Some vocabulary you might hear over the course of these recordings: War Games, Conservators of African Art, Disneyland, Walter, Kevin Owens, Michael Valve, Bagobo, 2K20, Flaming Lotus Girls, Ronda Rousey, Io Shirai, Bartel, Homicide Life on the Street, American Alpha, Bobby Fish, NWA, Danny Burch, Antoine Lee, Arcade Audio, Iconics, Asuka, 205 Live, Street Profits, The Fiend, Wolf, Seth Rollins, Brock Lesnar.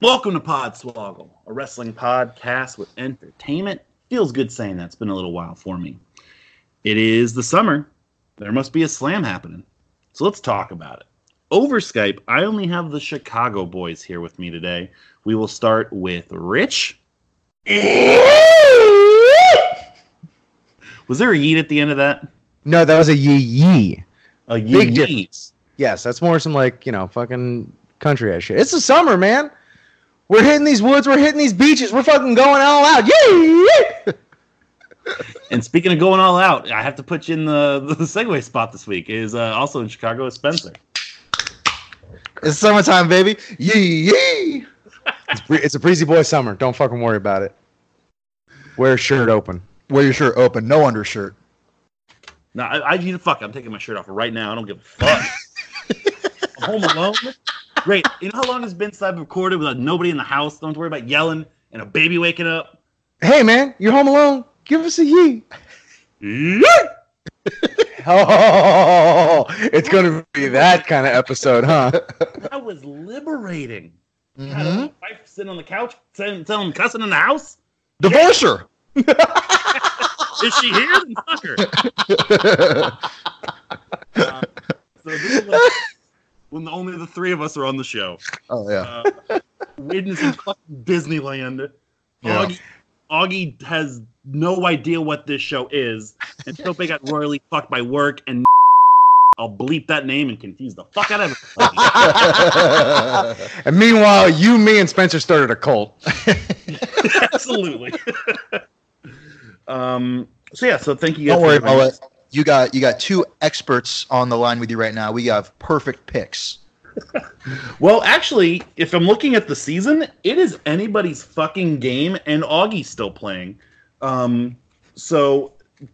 Welcome to Podswoggle, a wrestling podcast with entertainment. Feels good saying that. It's been a little while for me. It is the summer. There must be a slam happening. So let's talk about it. Over Skype, I only have the Chicago boys here with me today. We will start with Rich. Was there a yeet at the end of that? No, that was a yee-yee. A yee-yee. Big difference. Yes, that's more some like, you know, fucking country ass shit. It's the summer, man. We're hitting these woods. We're hitting these beaches. We're fucking going all out. Yay! And speaking of going all out, I have to put you in the segue spot this week. Is also in Chicago is Spencer. It's summertime, baby. Yee yee! It's a breezy boy summer. Don't fucking worry about it. Wear a shirt open. Wear your shirt open. No undershirt. No, I need to fuck. I'm taking my shirt off right now. I don't give a fuck. I'm home alone. Great. You know how long it's been since I've recorded without nobody in the house? Don't worry about yelling and a baby waking up. Hey, man, you're home alone. Give us a yee. Oh, it's going to be that kind of episode, huh? That was liberating. Mm-hmm. Wife sitting on the couch, telling him cussing in the house. Divorce her. Is she here? Then fuck her. So this is like when only the three of us are on the show. Oh, yeah. Witnessing fucking Disneyland. Yeah. Augie has no idea what this show is until they got royally fucked by work, and I'll bleep that name and confuse the fuck out of it. And meanwhile, you, me, and Spencer started a cult. Absolutely. So thank you guys. Don't worry about it. You got two experts on the line with you right now. We have perfect picks. Well, actually, if I'm looking at the season, it is anybody's fucking game, and Augie's still playing. So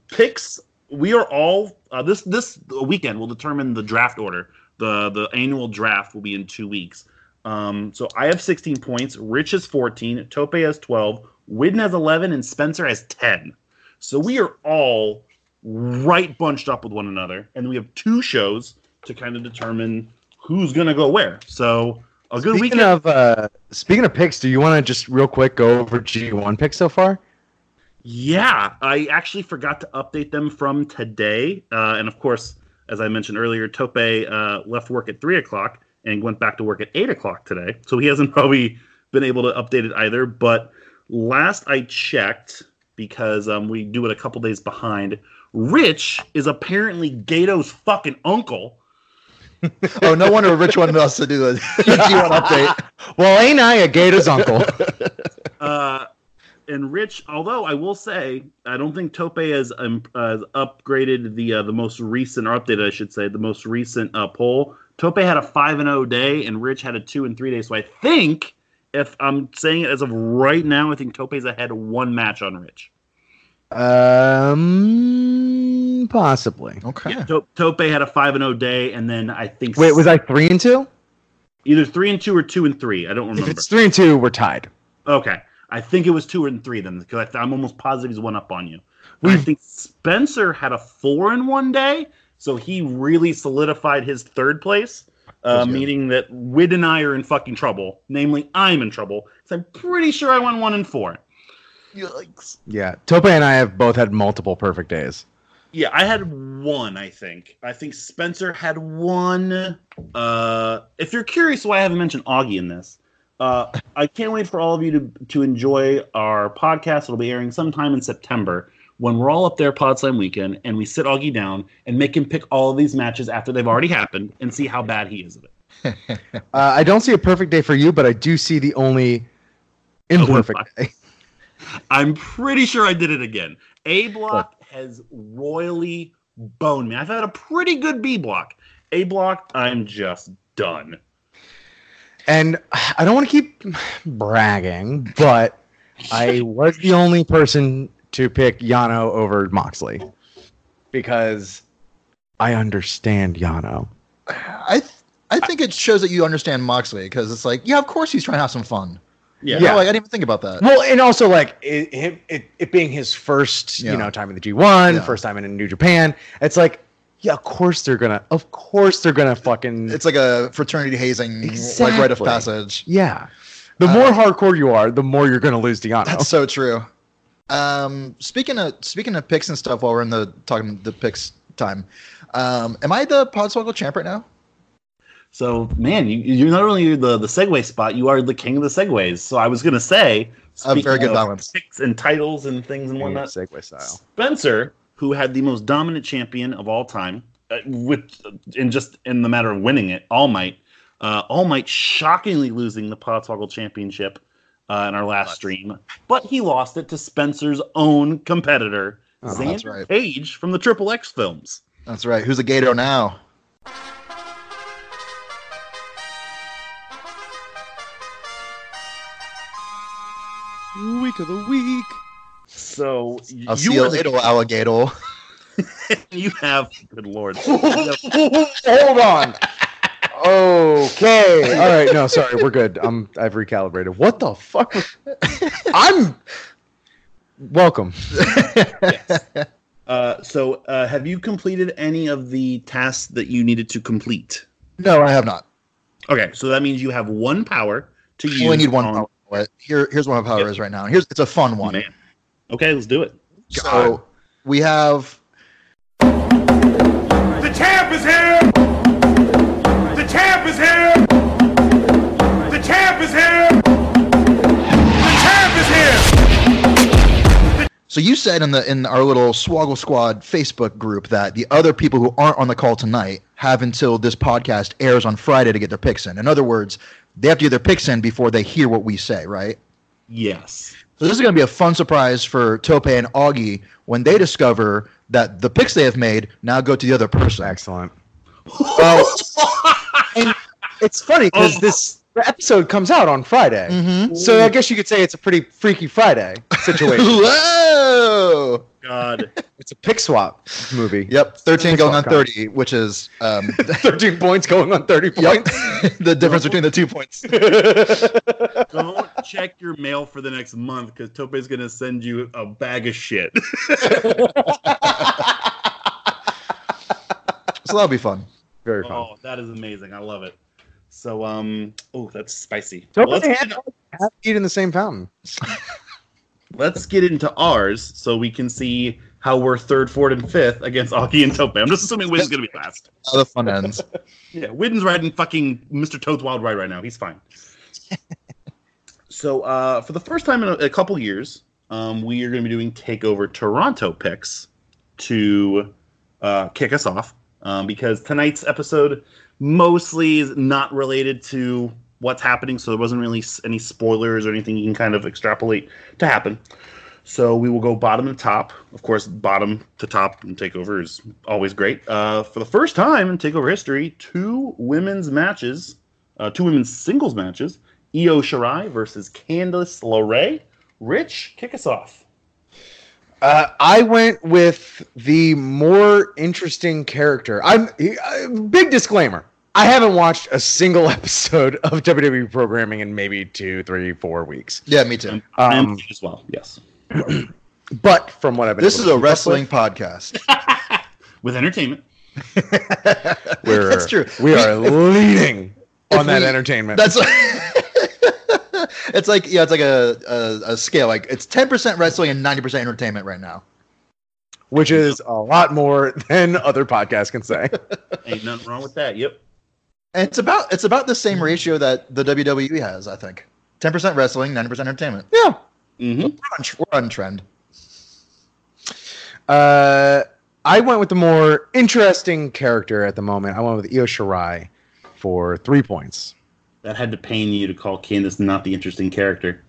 picks, we are all this weekend will determine the draft order. The annual draft will be in 2 weeks. So I have 16 points. Rich has 14. Tope has 12. Widden has 11, and Spencer has 10. So we are all right bunched up with one another, and we have two shows to kind of determine who's gonna go where. So a good weekend. Speaking of picks, do you want to just real quick go over G1 picks so far? Yeah, I actually forgot to update them from today, and of course, as I mentioned earlier, Tope left work at 3:00 and went back to work at 8:00 today, so he hasn't probably been able to update it either. But last I checked, because we do it a couple days behind. Rich is apparently Gato's fucking uncle. Oh, no wonder Rich wanted us to do a G1 update. Well, ain't I a Gato's uncle? And Rich, although I will say, I don't think Tope has upgraded the most recent, or updated, I should say, the most recent poll. Tope had a 5-0 day, and Rich had a 2-3 day. So I think, if I'm saying it as of right now, I think Tope's ahead one match on Rich. Possibly. Okay. Yeah, Tope had a 5-0 day, and then I think. Wait, was I 3-2? Either 3-2 or 2-3. I don't remember. If it's 3-2, we're tied. Okay, I think it was 2-3 then, because I'm almost positive he's one up on you. I think Spencer had a 4-1 day, so he really solidified his third place. Meaning that Wid and I are in fucking trouble. Namely, I'm in trouble. Because I'm pretty sure I won 1-4. Yikes. Yeah, Tope and I have both had multiple perfect days. Yeah, I had one, I think. I think Spencer had one. If you're curious why I haven't mentioned Augie in this, I can't wait for all of you to enjoy our podcast. It'll be airing sometime in September. When we're all up there Podslam weekend and we sit Augie down and make him pick all of these matches after they've already happened and see how bad he is at it. I don't see a perfect day for you, but I do see the only imperfect day. I'm pretty sure I did it again. A block has royally boned me. I've had a pretty good B block. A block, I'm just done. And I don't want to keep bragging, but I was the only person to pick Yano over Moxley because I understand Yano. I think it shows that you understand Moxley because it's like, yeah, of course he's trying to have some fun. Yeah, you know, like, I didn't even think about that. Well, and also like it being his first, you know, time in the G1, first time in New Japan. It's like, yeah, of course they're gonna fucking. It's like a fraternity hazing, exactly. Like rite of passage. Yeah, the more hardcore you are, the more you're gonna lose to Yano. That's so true. Speaking of picks and stuff, while we're in the talking the picks time, am I the Podswoggle champ right now? So, man, you're not only the segue spot, you are the king of the segues. So I was going to say, a very good balance. Picks and titles and things and whatnot, segue style. Spencer, who had the most dominant champion of all time, just in the matter of winning it, All Might. All Might shockingly losing the Podswoggle Championship in our last stream. But he lost it to Spencer's own competitor, Xander Cage from the Triple X films. That's right. Who's a Gator now? Week of the week. So I'll see you later, alligator. You have, good lord. Hold on. Okay. All right. No, sorry. We're good. I've recalibrated. What the fuck? I'm welcome. Yes. So have you completed any of the tasks that you needed to complete? No, I have not. Okay, so that means you have one power to use. You only need one power. Here's what my power is right now. It's a fun one. Man. Okay, let's do it. God. So we have the champ is here. The champ is here. The champ is here. The champ is here. So you said in our little Swoggle Squad Facebook group that the other people who aren't on the call tonight have until this podcast airs on Friday to get their picks in. In other words, they have to get their picks in before they hear what we say, right? Yes. So this is going to be a fun surprise for Tope and Augie when they discover that the picks they have made now go to the other person. Excellent. Well, and it's funny because this episode comes out on Friday. Mm-hmm. So I guess you could say it's a pretty Freaky Friday situation. Whoa! God. It's a pick swap movie. Yep, 13 going on 30, which is... 13 points going on 30 points. Yep. The difference between the 2 points. Don't check your mail for the next month, because Tope's going to send you a bag of shit. So that'll be fun. Very fun. Oh, that is amazing. I love it. So, that's spicy. Tope have to eat in the same fountain. Let's get into ours so we can see how we're third, fourth, and fifth against Aki and Tope. I'm just assuming Wynn's going to be last. How the fun ends. Yeah, Wynn's riding fucking Mr. Toad's Wild Ride right now. He's fine. So for the first time in a couple years, we are going to be doing TakeOver Toronto picks to kick us off because tonight's episode mostly is not related to what's happening, so there wasn't really any spoilers or anything you can kind of extrapolate to happen. So we will go bottom to top. Of course, bottom to top in TakeOver is always great. For the first time in TakeOver history, two women's singles matches, Io Shirai versus Candice LeRae. Rich, kick us off. I went with the more interesting character. Big disclaimer. I haven't watched a single episode of WWE programming in maybe 2, 3, 4 weeks. Yeah, me too. I'm as well, yes. But from what I've been, this is a wrestling podcast with entertainment. That's true. We are leaning on that entertainment. That's like, it's like a scale. Like it's 10% wrestling and 90% entertainment right now. Which is a lot more than other podcasts can say. Ain't nothing wrong with that. Yep. And it's about the same ratio that the WWE has, I think. 10% wrestling, 90% entertainment. Yeah. Mm-hmm. We're on trend. I went with the more interesting character at the moment. I went with Io Shirai for 3 points. That had to pain you to call Candice not the interesting character.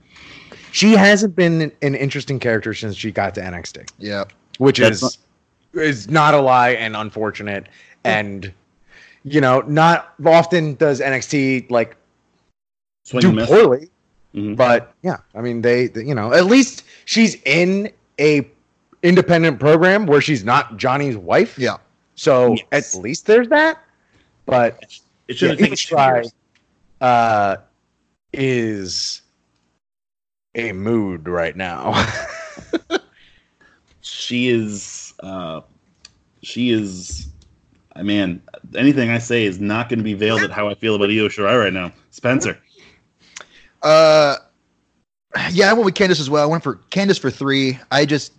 She hasn't been an interesting character since she got to NXT. Yeah. Which is not a lie and unfortunate and... You know, not often does NXT like do poorly. Mm-hmm. But yeah, I mean, they, you know, at least she's in a independent program where she's not Johnny's wife. Yeah. So yes, at least there's that. But it should have taken is a mood right now. She is. I mean, anything I say is not going to be veiled at how I feel about Io Shirai right now. Spencer. Yeah, I went with Candice as well. I went for Candice for 3. I think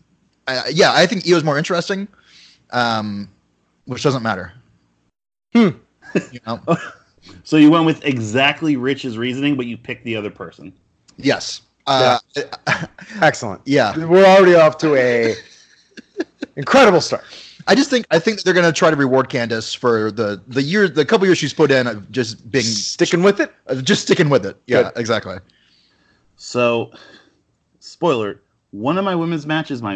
Io's more interesting, which doesn't matter. You know? So you went with exactly Rich's reasoning, but you picked the other person. Yes. Excellent. Yeah, we're already off to a incredible start. I think that they're going to try to reward Candice for the couple years she's put in of just being sticking with it. Yeah, good. Exactly. So, spoiler: one of my women's match is my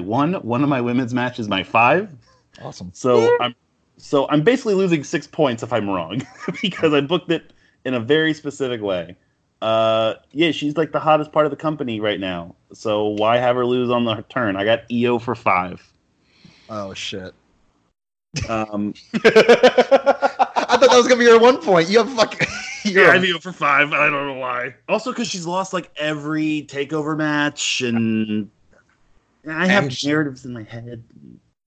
5. Awesome. So I'm basically losing 6 points if I'm wrong because I booked it in a very specific way. She's like the hottest part of the company right now. So why have her lose on the turn? I got EO for 5. Oh shit. I thought that was gonna be your 1 point. You have fucking. I'm EO for 5. I don't know why. Also, because she's lost like every takeover match, and I have narratives in my head.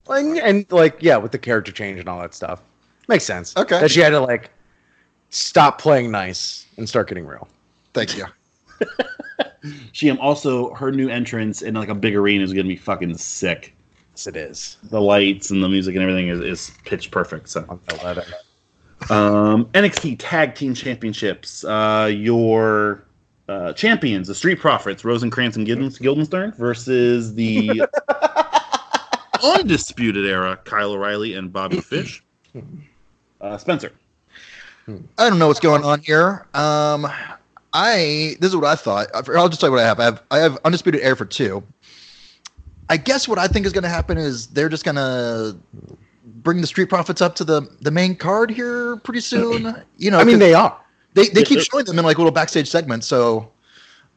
And with the character change and all that stuff, makes sense. Okay, that she had to like stop playing nice and start getting real. Thank you. Her new entrance in like a big arena is gonna be fucking sick. It is. The lights and the music and everything is pitch perfect. So NXT Tag Team Championships. Your champions, the Street Profits, Rosencrantz and Guildenstern, versus the Undisputed Era, Kyle O'Reilly and Bobby Fish. Spencer. I don't know what's going on here. This is what I thought. I'll just tell you what I have. I have Undisputed Era for 2. I guess what I think is going to happen is they're just going to bring the Street Profits up to the main card here pretty soon. You know, I mean, they are. They keep showing them in like little backstage segments, so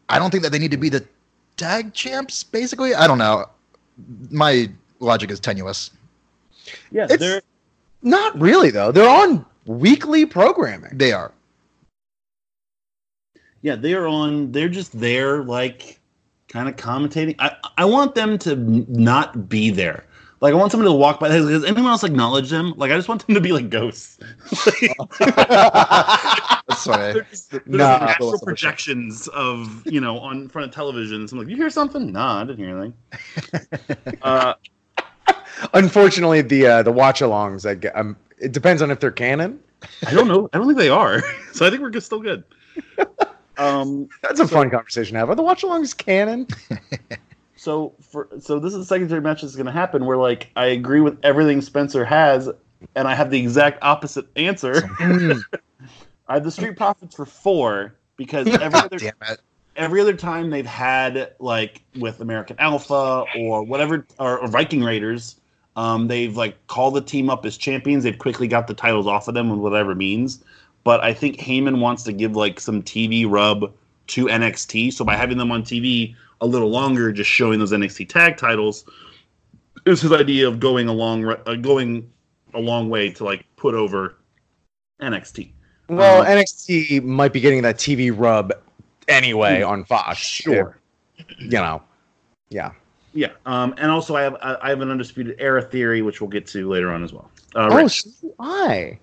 I don't think that they need to be the tag champs, basically. I don't know. My logic is tenuous. Yeah, they're not really, though. They're on weekly programming. They are. Yeah, they're just there, like, kind of commentating. I want them to not be there. Like, I want somebody to walk by. Does anyone else acknowledge them? Like, I just want them to be like ghosts. That's funny. There's natural projections of, you know, on front of television. So I'm like, you hear something? Nah, I didn't hear anything. Unfortunately, the watch-alongs, it depends on if they're canon. I don't know. I don't think they are. So I think we're still good. That's a fun conversation to have. Are the watch-alongs canon? So this is the secondary match that's going to happen where, like, I agree with everything Spencer has, and I have the exact opposite answer. I have the Street Profits for 4 because every other time they've had, like, with American Alpha or whatever, or Viking Raiders, they've, like, called the team up as champions. They've quickly got the titles off of them with whatever means. But I think Heyman wants to give like some TV rub to NXT. So by having them on TV a little longer, just showing those NXT tag titles, is his idea of going a long way to like put over NXT. Well, NXT might be getting that TV rub anyway on Fox. Sure, you know, yeah. And also, I have an Undisputed Era theory, which we'll get to later on as well. Why?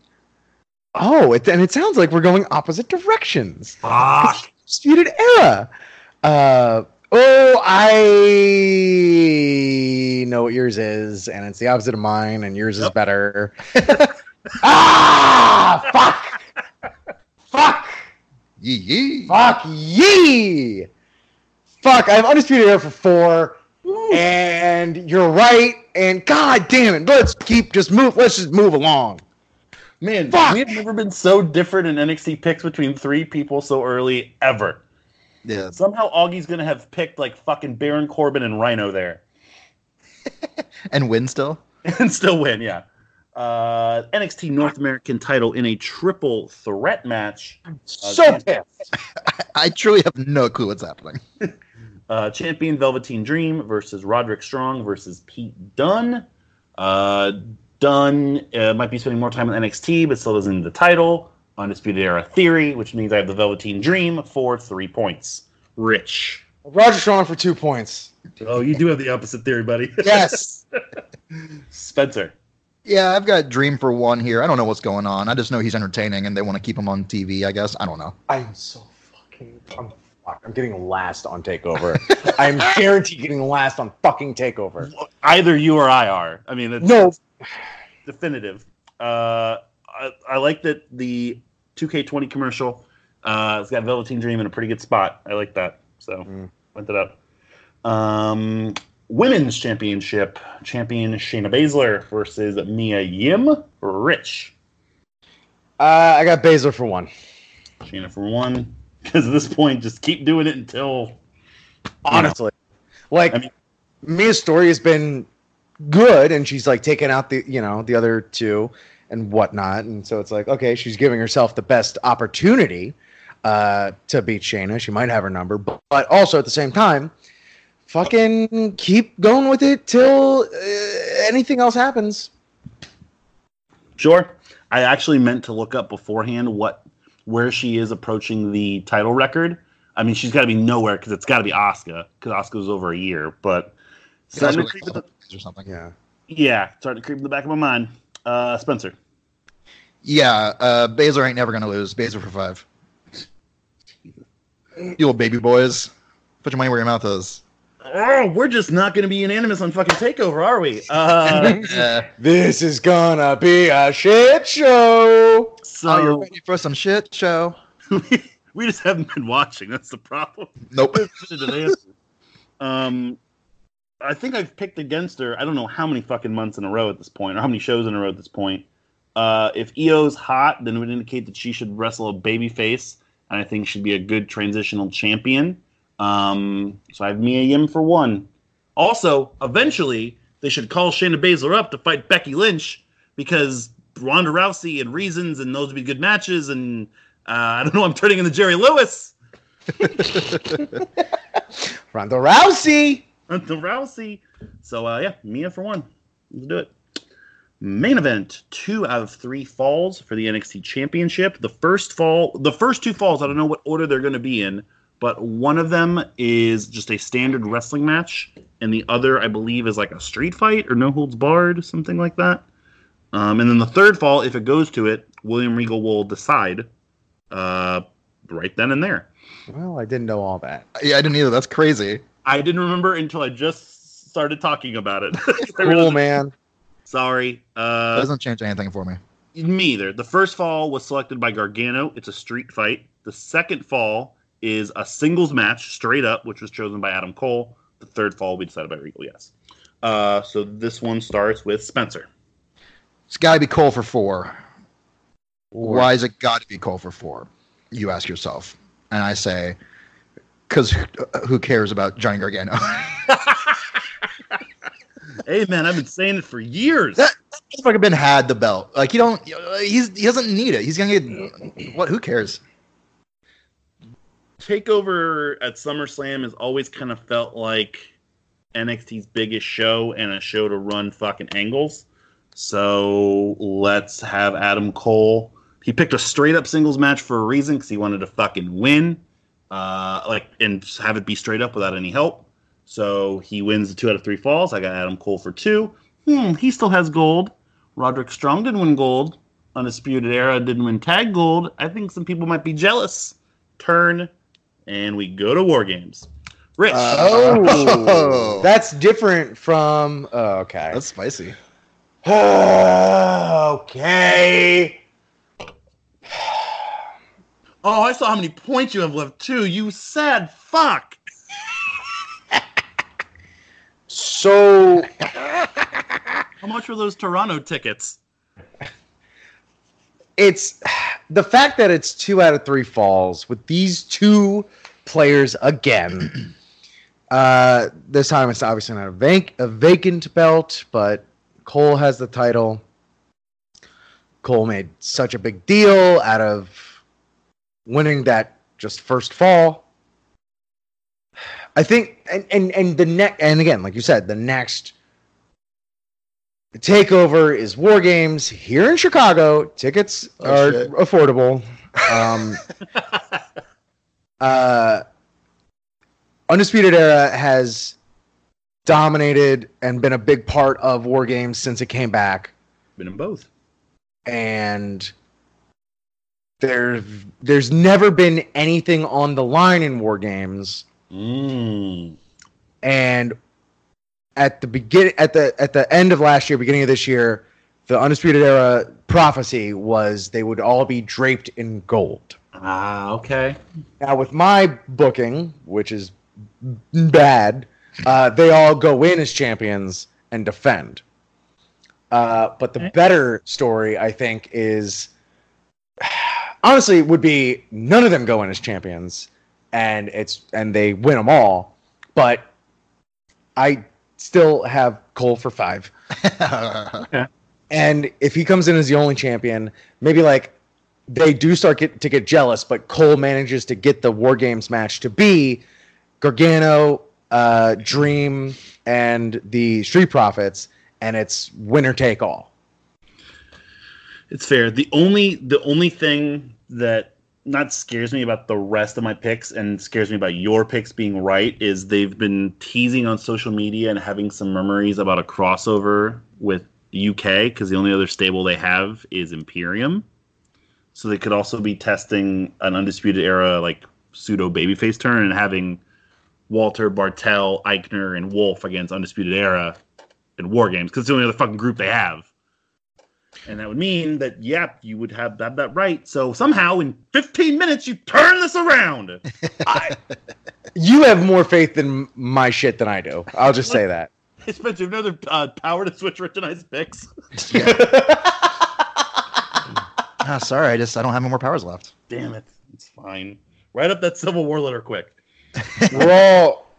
Oh, and it sounds like we're going opposite directions. Fuck. Undisputed Era. I know what yours is, and it's the opposite of mine, and yours is better. Fuck! Yee! Fuck yee! Fuck! I have Undisputed Era for 4, Ooh. And you're right. And god damn it, let's just move along. Man, we have never been so different in NXT picks between 3 people so early ever. Yeah. Somehow Augie's going to have picked like fucking Baron Corbin and Rhino there. And win still? And still win, yeah. NXT North American title in a triple threat match. So pissed. I truly have no clue what's happening. Champion Velveteen Dream versus Roderick Strong versus Pete Dunne. Dunne might be spending more time on NXT, but still isn't the title. Undisputed Era Theory, which means I have the Velveteen Dream for 3 points. Rich. Roger Strong for 2 points. Oh, you do have the opposite theory, buddy. Yes. Spencer. Yeah, I've got Dream for 1 here. I don't know what's going on. I just know he's entertaining and they want to keep him on TV, I guess. I don't know. I'm so fucking... I'm getting last on TakeOver. I'm guaranteed getting last on fucking TakeOver. Either you or I are. I mean, it's definitive. I like that the 2K20 commercial. It's got Velveteen Dream in a pretty good spot. I like that. So, went it up. Women's Championship. Champion Shayna Baszler versus Mia Yim. Rich. I got Baszler for 1. Shayna for 1. Because at this point, just keep doing it until... Honestly. Know. Like, I mean, Mia's story has been good, and she's, like, taking out the, you know, the other two and whatnot. And so it's like, okay, she's giving herself the best opportunity to beat Shayna. She might have her number. But also, at the same time, fucking keep going with it till anything else happens. Sure. I actually meant to look up beforehand where she is approaching the title record. I mean, she's got to be nowhere because it's got to be Asuka because Asuka's over a year. But starting to creep in the, or something. Yeah, starting to creep in the back of my mind. Spencer. Yeah, Baszler ain't never gonna lose. Baszler for 5. You little baby boys, put your money where your mouth is. Oh, we're just not gonna be unanimous on fucking TakeOver, are we? This is gonna be a shit show. So you're ready for some shit show? We just haven't been watching. That's the problem. Nope. I think I've picked against her. I don't know how many fucking months in a row at this point, or how many shows in a row at this point. If Io's hot, then it would indicate that she should wrestle a babyface, and I think she'd be a good transitional champion. So I have Mia Yim for 1. Also, eventually, they should call Shayna Baszler up to fight Becky Lynch, because Ronda Rousey and Reasons, and those would be good matches, and I don't know, I'm turning into Jerry Lewis. Ronda Rousey. So, yeah, Mia for 1. Let's do it. Main event, 2 out of 3 falls for the NXT Championship. The first 2 falls, I don't know what order they're going to be in, but one of them is just a standard wrestling match, and the other, I believe, is like a street fight or no holds barred, something like that. And then the third fall, if it goes to it, William Regal will decide right then and there. Well, I didn't know all that. Yeah, I didn't either. That's crazy. I didn't remember until I just started talking about it. Cool, man. Sorry. That doesn't change anything for me. Me either. The first fall was selected by Gargano. It's a street fight. The second fall is a singles match, straight up, which was chosen by Adam Cole. The third fall will be decided by Regal, yes. So this one starts with Spencer. It's got to be Cole for 4. Why is it got to be Cole for 4? You ask yourself. And I say... Because who cares about Johnny Gargano? Hey, man, I've been saying it for years. That fucking Ben had the belt. Like, he doesn't need it. He's going to get... What? Who cares? TakeOver at SummerSlam has always kind of felt like NXT's biggest show and a show to run fucking angles. So let's have Adam Cole. He picked a straight-up singles match for a reason because he wanted to fucking win. And have it be straight up without any help. So he wins the 2 out of 3 falls. I got Adam Cole for 2. He still has gold. Roderick Strong didn't win gold. Undisputed Era didn't win tag gold. I think some people might be jealous. Turn, and we go to War Games. Rich. That's different from... okay. That's spicy. Okay. Oh, I saw how many points you have left, too. You sad fuck. So, how much were those Toronto tickets? It's the fact that it's 2 out of 3 falls with these 2 players again. This time it's obviously not a vacant belt, but Cole has the title. Cole made such a big deal out of winning that just first fall. I think, and again, like you said, the next takeover is War Games here in Chicago. Tickets are affordable. Undisputed Era has dominated and been a big part of War Games since it came back. Been in both. And there's never been anything on the line in War Games. Mm. And at the end of last year, beginning of this year, the Undisputed Era prophecy was they would all be draped in gold. Ah, okay. Now with my booking, which is bad, they all go in as champions and defend. But the better story, I think, is honestly would be none of them go in as champions, and they win them all. But I still have Cole for 5, and if he comes in as the only champion, maybe like they do start to get jealous. But Cole manages to get the War Games match to be Gargano, Dream, and the Street Profits. And it's winner take all. It's fair. The only thing that not scares me about the rest of my picks and scares me about your picks being right is they've been teasing on social media and having some murmurings about a crossover with UK because the only other stable they have is Imperium. So they could also be testing an Undisputed Era like pseudo babyface turn and having Walter, Bartel, Eichner, and Wolf against Undisputed Era in War Games, because it's the only other fucking group they have. And that would mean that, yep, you would have that right. So somehow in 15 minutes, you turn this around. You have more faith in my shit than I do. I'll just say that. Hey, Spencer, you have another power to switch for tonight's picks? Yeah. Sorry, I don't have any more powers left. Damn it. It's fine. Write up that Civil War letter quick. We're all...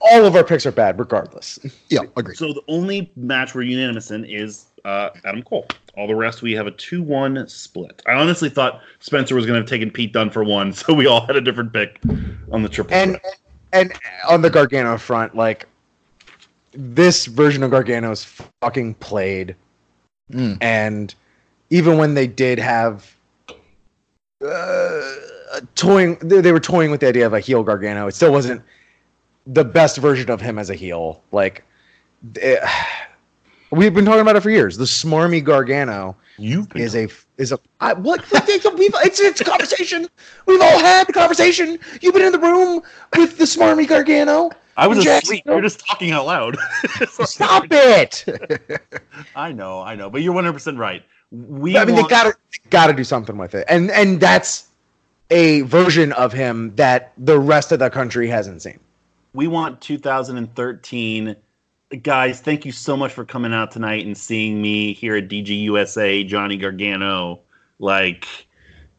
All of our picks are bad, regardless. Yeah, agreed. So the only match we're unanimous in is Adam Cole. All the rest, we have a 2-1 split. I honestly thought Spencer was going to have taken Pete Dunne for 1, so we all had a different pick on the triple. And on the Gargano front, like, this version of Gargano is fucking played. Mm. And even when they did have... they were toying with the idea of a heel Gargano. It still wasn't the best version of him as a heel. Like, we've been talking about it for years. The smarmy Gargano it's a conversation. We've all had the conversation. You've been in the room with the smarmy Gargano. I was asleep. You're just talking out loud. Stop it. I know, but you're 100% right. They gotta do something with it. And that's a version of him that the rest of the country hasn't seen. We want 2013. Guys, thank you so much for coming out tonight and seeing me here at DGUSA, Johnny Gargano, like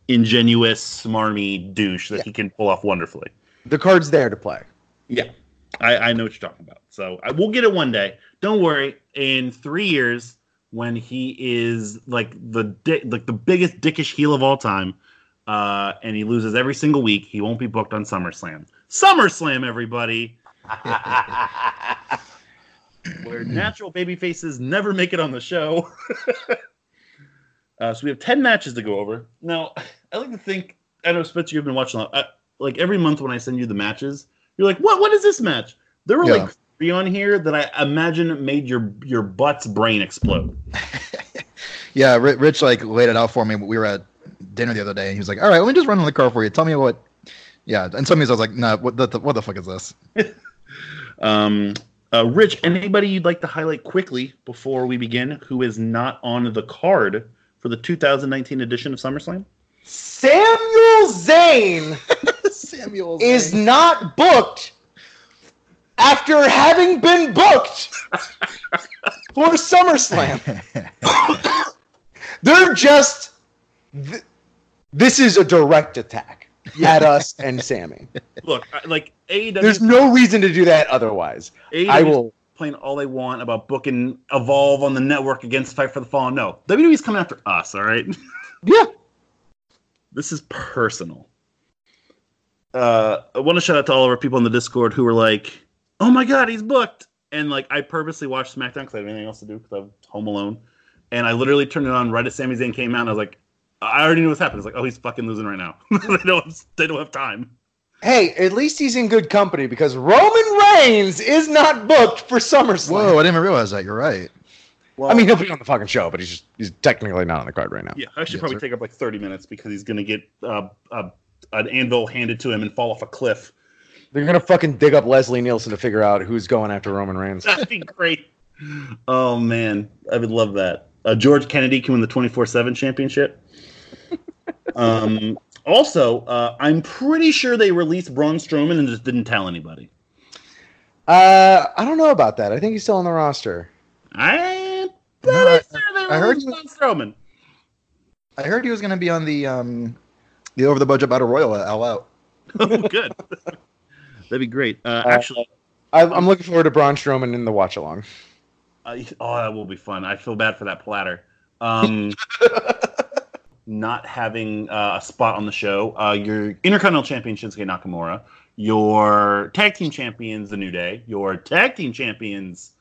ingenuous, smarmy douche that he can pull off wonderfully. The card's there to play. Yeah, I know what you're talking about. So we'll get it one day. Don't worry. In 3 years, when he is like the biggest dickish heel of all time, and he loses every single week, he won't be booked on SummerSlam. SummerSlam, everybody! Where natural babyfaces never make it on the show. So we have 10 matches to go over. Now, I like to think, I know, Spitzer, you've been watching a lot. Like, every month when I send you the matches, you're like, what is this match? There were like 3 on here that I imagine made your butt's brain explode. Yeah, Rich like laid it out for me. We were at dinner the other day, and he was like, all right, let me just run on the car for you. Tell me what... Yeah, and some of these I was like, "No, what the fuck is this?" Rich, anybody you'd like to highlight quickly before we begin who is not on the card for the 2019 edition of SummerSlam? Samuel Zane is not booked after having been booked for SummerSlam. They're just this is a direct attack. At us and Sammy. Look, like AEW. There's no reason to do that otherwise. AEW I will complain all they want about booking Evolve on the network against Fight for the Fallen. No, WWE's coming after us, all right? Yeah. This is personal. I want to shout out to all of our people in the Discord who were like, oh my god, he's booked! And like, I purposely watched SmackDown because I had anything else to do because I was home alone. And I literally turned it on right as Sami Zayn came out, and I was like, I already knew what's happening. It's like, oh, he's fucking losing right now. They don't have time. Hey, at least he's in good company because Roman Reigns is not booked for SummerSlam. Whoa, I didn't even realize that. You're right. Well, I mean, he'll be on the fucking show, but he's technically not on the card right now. Yeah, I should probably take up like 30 minutes because he's going to get an anvil handed to him and fall off a cliff. They're going to fucking dig up Leslie Nielsen to figure out who's going after Roman Reigns. That'd be great. Oh, man. I would love that. George Kennedy can win the 24/7 championship. Also, I'm pretty sure they released Braun Strowman and just didn't tell anybody. I don't know about that. I think he's still on the roster. I heard Braun Strowman. I heard he was going to be on the Over the Budget Battle Royal at All Out. Oh, good. That'd be great. I'm looking forward to Braun Strowman in the watch along. Oh, that will be fun. I feel bad for that platter. Not having a spot on the show. Your Intercontinental Champion, Shinsuke Nakamura. Your Tag Team Champions, The New Day. Your Tag Team Champions,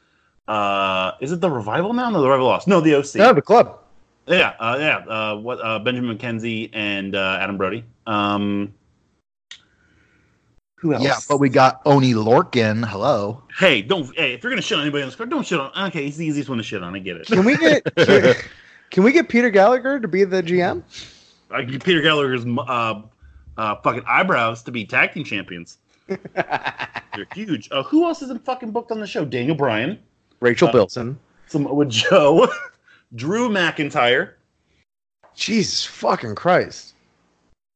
is it The Revival now? No, The Revival lost. No, The OC. No, The Club. Yeah, Benjamin McKenzie and Adam Brody. Who else? Yeah, but we got Oney Lorcan. Hello. Hey, if you're gonna shit on anybody on this card, don't shit on. Okay, he's the easiest one to shit on. I get it. Can we get Peter Gallagher to be the GM? I get Peter Gallagher's fucking eyebrows to be tag team champions. They're huge. Who else isn't fucking booked on the show? Daniel Bryan, Rachel Bilson, Samoa Joe, Drew McIntyre. Jesus fucking Christ!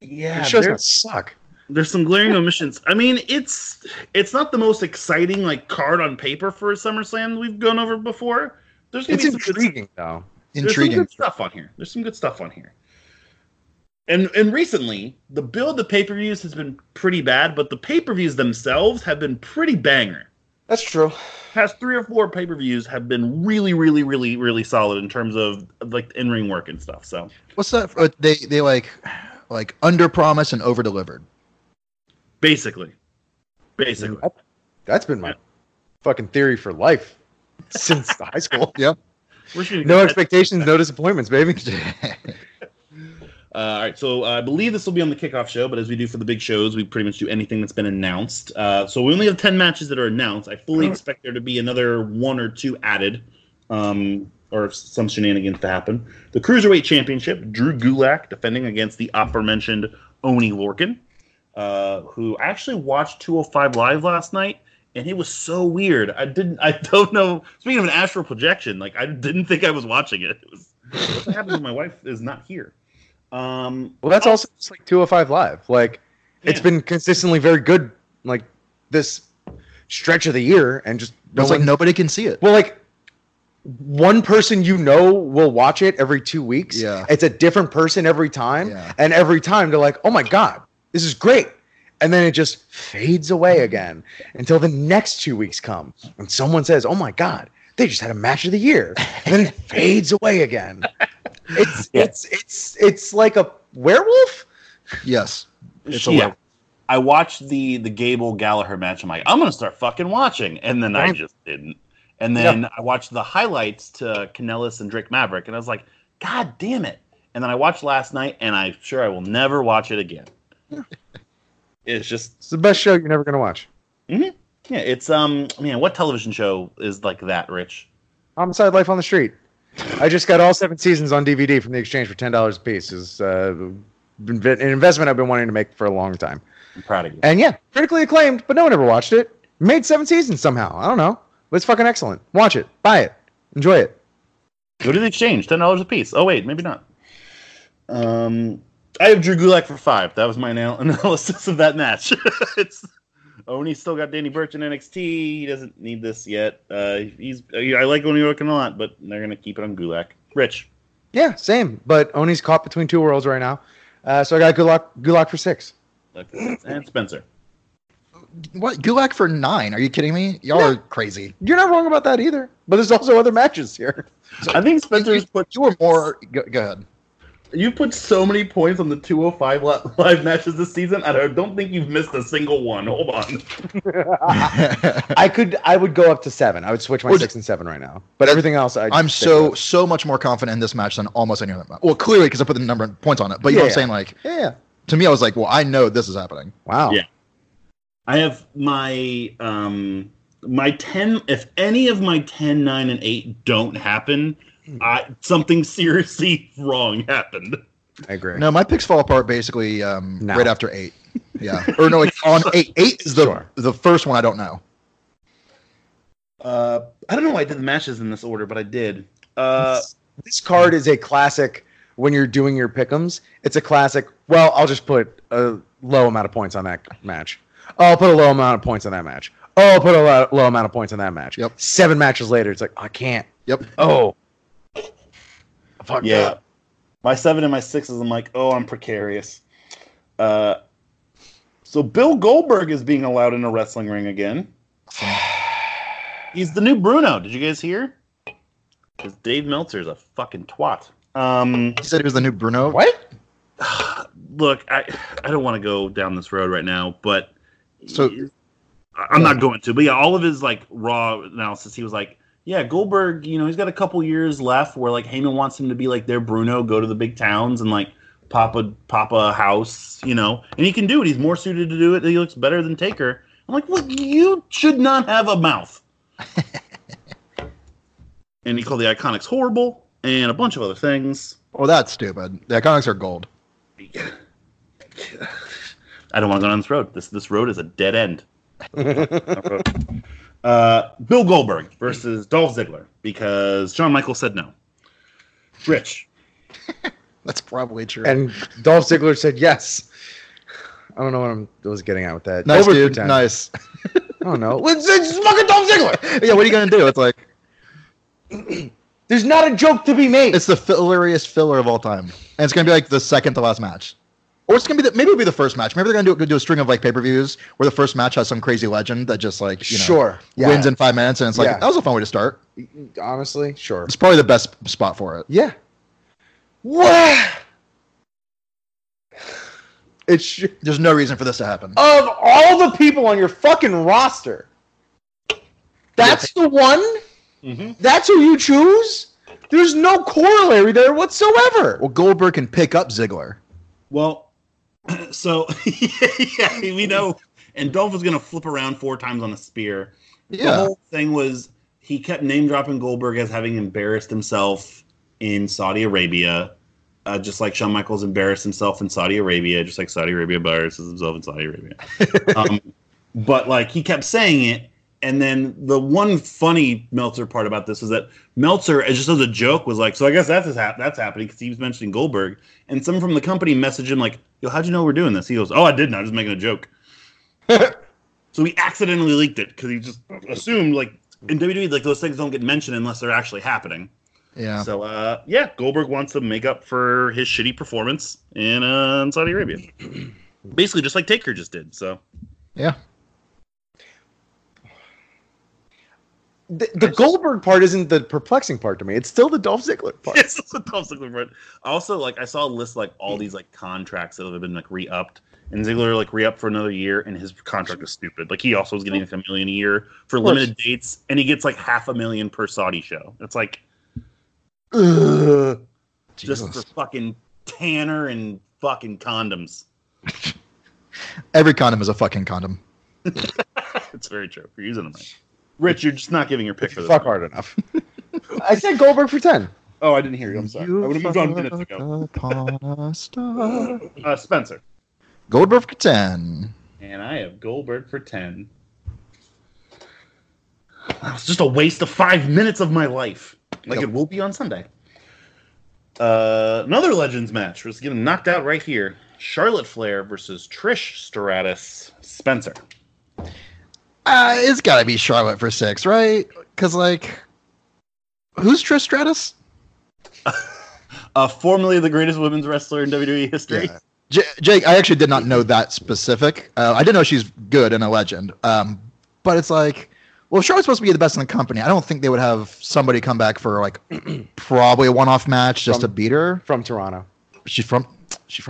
Yeah, this show's gonna suck. There's some glaring omissions. I mean, it's not the most exciting like card on paper for SummerSlam we've gone over before. There's gonna be some intriguing though. Intriguing. There's some good stuff on here. And recently, the build to pay-per-views has been pretty bad, but the pay-per-views themselves have been pretty banger. That's true. Past 3 or 4 pay-per-views have been really, really, really, really solid in terms of like in-ring work and stuff. So what's that? They like under-promise and over-delivered. Basically. That's been my fucking theory for life since the high school. Yeah. No expectations, no disappointments, baby. All right, so I believe this will be on the kickoff show, but as we do for the big shows, we pretty much do anything that's been announced. So we only have 10 matches that are announced. I fully expect there to be another 1 or 2 added or some shenanigans to happen. The Cruiserweight Championship, Drew Gulak defending against the aforementioned Oney Lorcan. Who actually watched 205 Live last night, and it was so weird. I don't know. Speaking of an astral projection, like I didn't think I was watching it. It was what happened when my wife is not here. Well, that's also just like 205 Live. Like it's been consistently very good, like this stretch of the year, and just no like nobody can see it. Well, like one person you know will watch it every 2 weeks. Yeah, it's a different person every time, and every time they're like, oh my god. This is great. And then it just fades away again until the next 2 weeks come and someone says, oh, my God, they just had a match of the year. And then it fades away again. It's like a werewolf. Yes. It's a werewolf. I watched the Gable Gallagher match. I'm like, I'm going to start fucking watching. And then I just didn't. And then I watched the highlights to Kanellis and Drake Maverick. And I was like, God damn it. And then I watched last night and I'm sure I will never watch it again. It's the best show you're never gonna watch. Mm-hmm. Yeah, it's man, what television show is like that, Rich? Homicide: Life on the Street. I just got all 7 seasons on DVD from the exchange for $10 a piece. It's an investment I've been wanting to make for a long time. I'm proud of you. And yeah, critically acclaimed, but no one ever watched it. Made 7 seasons somehow. I don't know. It's fucking excellent. Watch it, buy it, enjoy it. Go to the exchange, $10 a piece. Oh wait, maybe not. I have Drew Gulak for 5. That was my analysis of that match. It's Oney's still got Danny Burch in NXT. He doesn't need this yet. I like Oney Lorcan a lot, but they're gonna keep it on Gulak. Rich. Yeah, same. But Oney's caught between two worlds right now. So I got Gulak for 6. And Spencer. what? Gulak for 9? Are you kidding me? Y'all are crazy. You're not wrong about that either. But there's also other matches here. So I think Spencer's put two or more. Go ahead. You put so many points on the 205 live matches this season. I don't think you've missed a single one. Hold on. I would go up to 7. I would switch my 6 and 7 right now. But everything else, I'm so much more confident in this match than almost any other match. Well, clearly because I put the number of points on it. But you know what I'm saying? Like, to me, I was like, well, I know this is happening. Wow. Yeah. I have my my 10. If any of my 10, 9, and 8 don't happen, something seriously wrong happened. I agree. No, my picks fall apart basically right after 8. Yeah, or no, it's on 8. 8 is the first one I don't know. I don't know why I did the matches in this order, but I did. This card is a classic when you're doing your pick'ems. It's a classic. Well, I'll just put a low amount of points on that match. Oh, I'll put a low amount of points on that match. Oh, I'll put a low amount of points on that match. Yep. 7 matches later, it's like I can't. Yep. Oh. Fuck yeah, up. My 7 and my 6s. I'm like, oh, I'm precarious. So Bill Goldberg is being allowed in a wrestling ring again. He's the new Bruno. Did you guys hear? Because Dave Meltzer's a fucking twat. You said he was the new Bruno. What? Look, I don't want to go down this road right now, but I'm not going to. But yeah, all of his like Raw analysis, he was like, yeah, Goldberg, you know, he's got a couple years left where, like, Heyman wants him to be, like, their Bruno, go to the big towns and, like, pop a house, you know. And he can do it. He's more suited to do it. He looks better than Taker. I'm like, well, you should not have a mouth. And he called the Iconics horrible and a bunch of other things. Oh, that's stupid. The Iconics are gold. I don't want to go down this road. This road is a dead end. Bill Goldberg versus Dolph Ziggler because Shawn Michaels said no. Rich. That's probably true. And Dolph Ziggler said yes. I don't know what I was getting at with that. Nice, dude. Nice. I don't know. It's fucking Dolph Ziggler. Yeah, what are you going to do? It's like, there's not a joke to be made. It's the hilarious filler of all time. And it's going to be like the second to last match. Or it's gonna be maybe it'll be the first match. Maybe they're gonna do a string of like pay-per-views where the first match has some crazy legend that just like wins in 5 minutes, and it's like that was a fun way to start. Honestly, sure, it's probably the best spot for it. Yeah. What? There's no reason for this to happen. Of all the people on your fucking roster, that's the one. Mm-hmm. That's who you choose. There's no corollary there whatsoever. Well, Goldberg can pick up Ziggler. Well. So, yeah, we know. And Dolph was going to flip around 4 times on a spear. Yeah. The whole thing was he kept name-dropping Goldberg as having embarrassed himself in Saudi Arabia, just like Shawn Michaels embarrassed himself in Saudi Arabia, just like Saudi Arabia embarrasses himself in Saudi Arabia. But, like, he kept saying it. And then the one funny Meltzer part about this is that Meltzer, just as a joke, was like, so I guess that's happening because he was mentioning Goldberg. And someone from the company messaged him like, yo, how'd you know we're doing this? He goes, oh, I didn't. I was just making a joke. So he accidentally leaked it because he just assumed, like, in WWE, like, those things don't get mentioned unless they're actually happening. Yeah. So, yeah, Goldberg wants to make up for his shitty performance in Saudi Arabia. Basically just like Taker just did. So, yeah. The Goldberg part isn't the perplexing part to me. It's still the Dolph Ziggler part. It's still the Dolph Ziggler part. Also, like, I saw a list, like, all these, like, contracts that have been, like, re-upped. And Ziggler, like, re-upped for another year, and his contract is stupid. Like, he also is getting, like, $1 million a year for limited dates, and he gets, like, $500,000 per Saudi show. It's like, just for fucking Tanner and fucking condoms. Every condom is a fucking condom. It's very true. You're using them right. Rich, you're just not giving your pick for this. Fuck hard enough. I said Goldberg for 10. Oh, I didn't hear you. I'm sorry. I would have moved on minutes ago. Spencer. Goldberg for 10. And I have Goldberg for 10. That was just a waste of 5 minutes of my life. Like it will be on Sunday. Another Legends match. We're just getting knocked out right here. Charlotte Flair versus Trish Stratus. Spencer. It's got to be Charlotte for 6, right? Because, like, who's Trish Stratus? Formerly the greatest women's wrestler in WWE history. Yeah. Jake, I actually did not know that specific. I did know she's good and a legend. But it's like, well, if Charlotte's supposed to be the best in the company, I don't think they would have somebody come back for like probably a one-off match just to beat her. From Toronto. She's from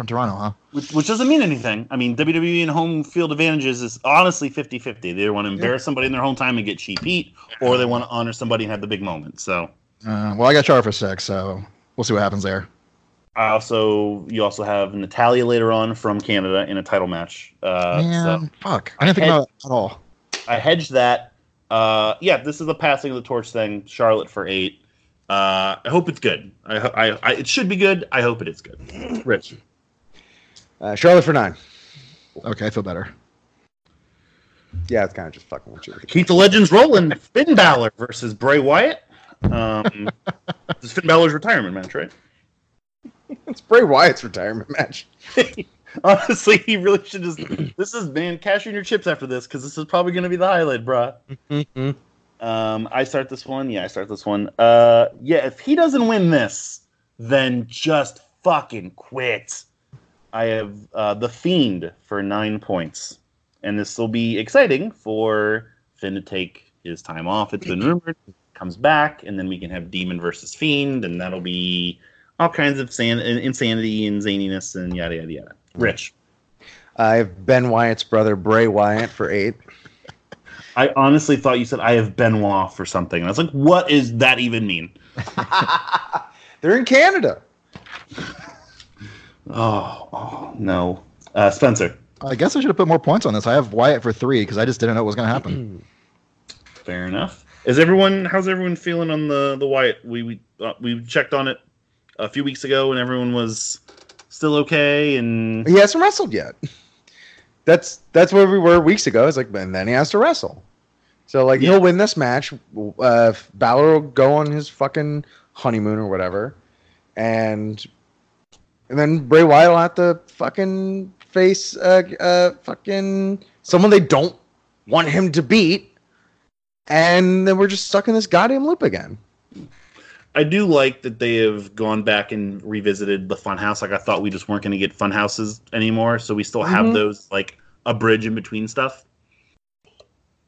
Toronto, huh? Which doesn't mean anything. I mean, WWE and home field advantages is honestly 50-50. They either want to embarrass somebody in their hometown and get cheap heat, or they want to honor somebody and have the big moment. So, well, I got Charlotte for 6, so we'll see what happens there. You also have Natalia later on from Canada in a title match. Man, so fuck. I didn't think about it at all. I hedged that. This is a passing of the torch thing. Charlotte for 8. I hope it's good. It should be good. I hope it is good. Rich. Charlotte for 9. Okay, I feel better. Yeah, it's kind of just fucking with you. Keep the legends rolling. Finn Balor versus Bray Wyatt. This is Finn Balor's retirement match, right? It's Bray Wyatt's retirement match. Honestly, he really should just... This is, man, cash in your chips after this, because this is probably going to be the highlight, bruh. Mm-hmm. I start this one. If he doesn't win this, then just fucking quit. I have The Fiend for 9 points. And this will be exciting for Finn to take his time off. It's been rumored. Comes back, and then we can have Demon versus Fiend, and that'll be all kinds of insanity and zaniness and yada, yada, yada. Rich. I have Ben Wyatt's brother, Bray Wyatt, for 8. I honestly thought you said I have Benoit for something. And I was like, what does that even mean? They're in Canada. Oh no. Spencer. I guess I should have put more points on this. I have Wyatt for 3 because I just didn't know what was going to happen. Fair enough. How's everyone feeling on the Wyatt? We checked on it a few weeks ago and everyone was still okay. And he hasn't wrestled yet. That's where we were weeks ago. It's like, and then he has to wrestle. So, like, he'll win this match. Balor will go on his fucking honeymoon or whatever. And then Bray Wyatt will have to fucking face fucking someone they don't want him to beat. And then we're just stuck in this goddamn loop again. I do like that they have gone back and revisited the Funhouse. Like, I thought we just weren't going to get Funhouses anymore, so we still have those, like, a bridge in between stuff.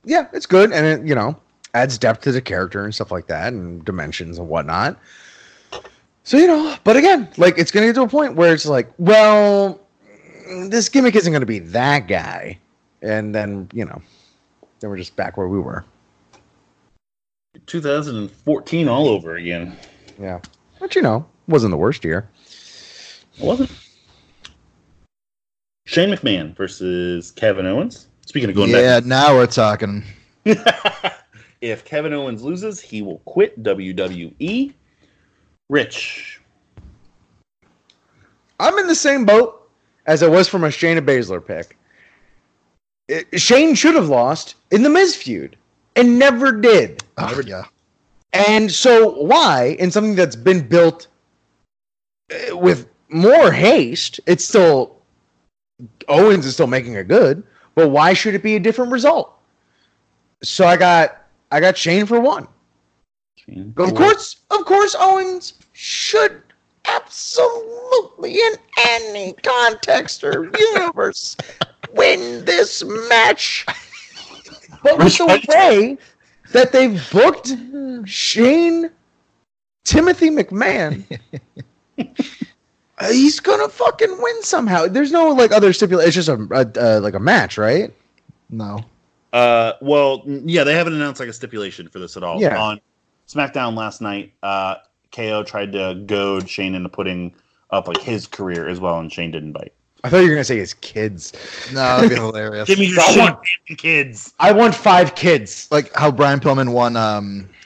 Yeah, it's good, and it, you know, adds depth to the character and stuff like that, and dimensions and whatnot. So, you know, but again, like, it's going to get to a point where it's like, well, this gimmick isn't going to be that guy. And then, you know, then we're just back where we were. 2014 all over again. Yeah. But, you know, wasn't the worst year. It wasn't. Shane McMahon versus Kevin Owens. Speaking of going back. Yeah, now we're talking. If Kevin Owens loses, he will quit WWE. Rich. I'm in the same boat as I was from a Shayna Baszler pick. Shane should have lost in the Miz feud. And never did. Oh, yeah. And so why, in something that's been built with more haste, it's still... Owens is still making it good, but why should it be a different result? So I got Shane for 1. Shane for of course, Owens should absolutely, in any context or universe, win this match. But with the way that they've booked Shane Timothy McMahon, he's gonna fucking win somehow. There's no like other stipulation. It's just a match, right? No. They haven't announced like a stipulation for this at all. Yeah. On SmackDown last night, KO tried to goad Shane into putting up like his career as well, and Shane didn't bite. I thought you were going to say his kids. No, that'd be hilarious. Give me your shit, kids. I want 5 kids. Like how Brian Pillman won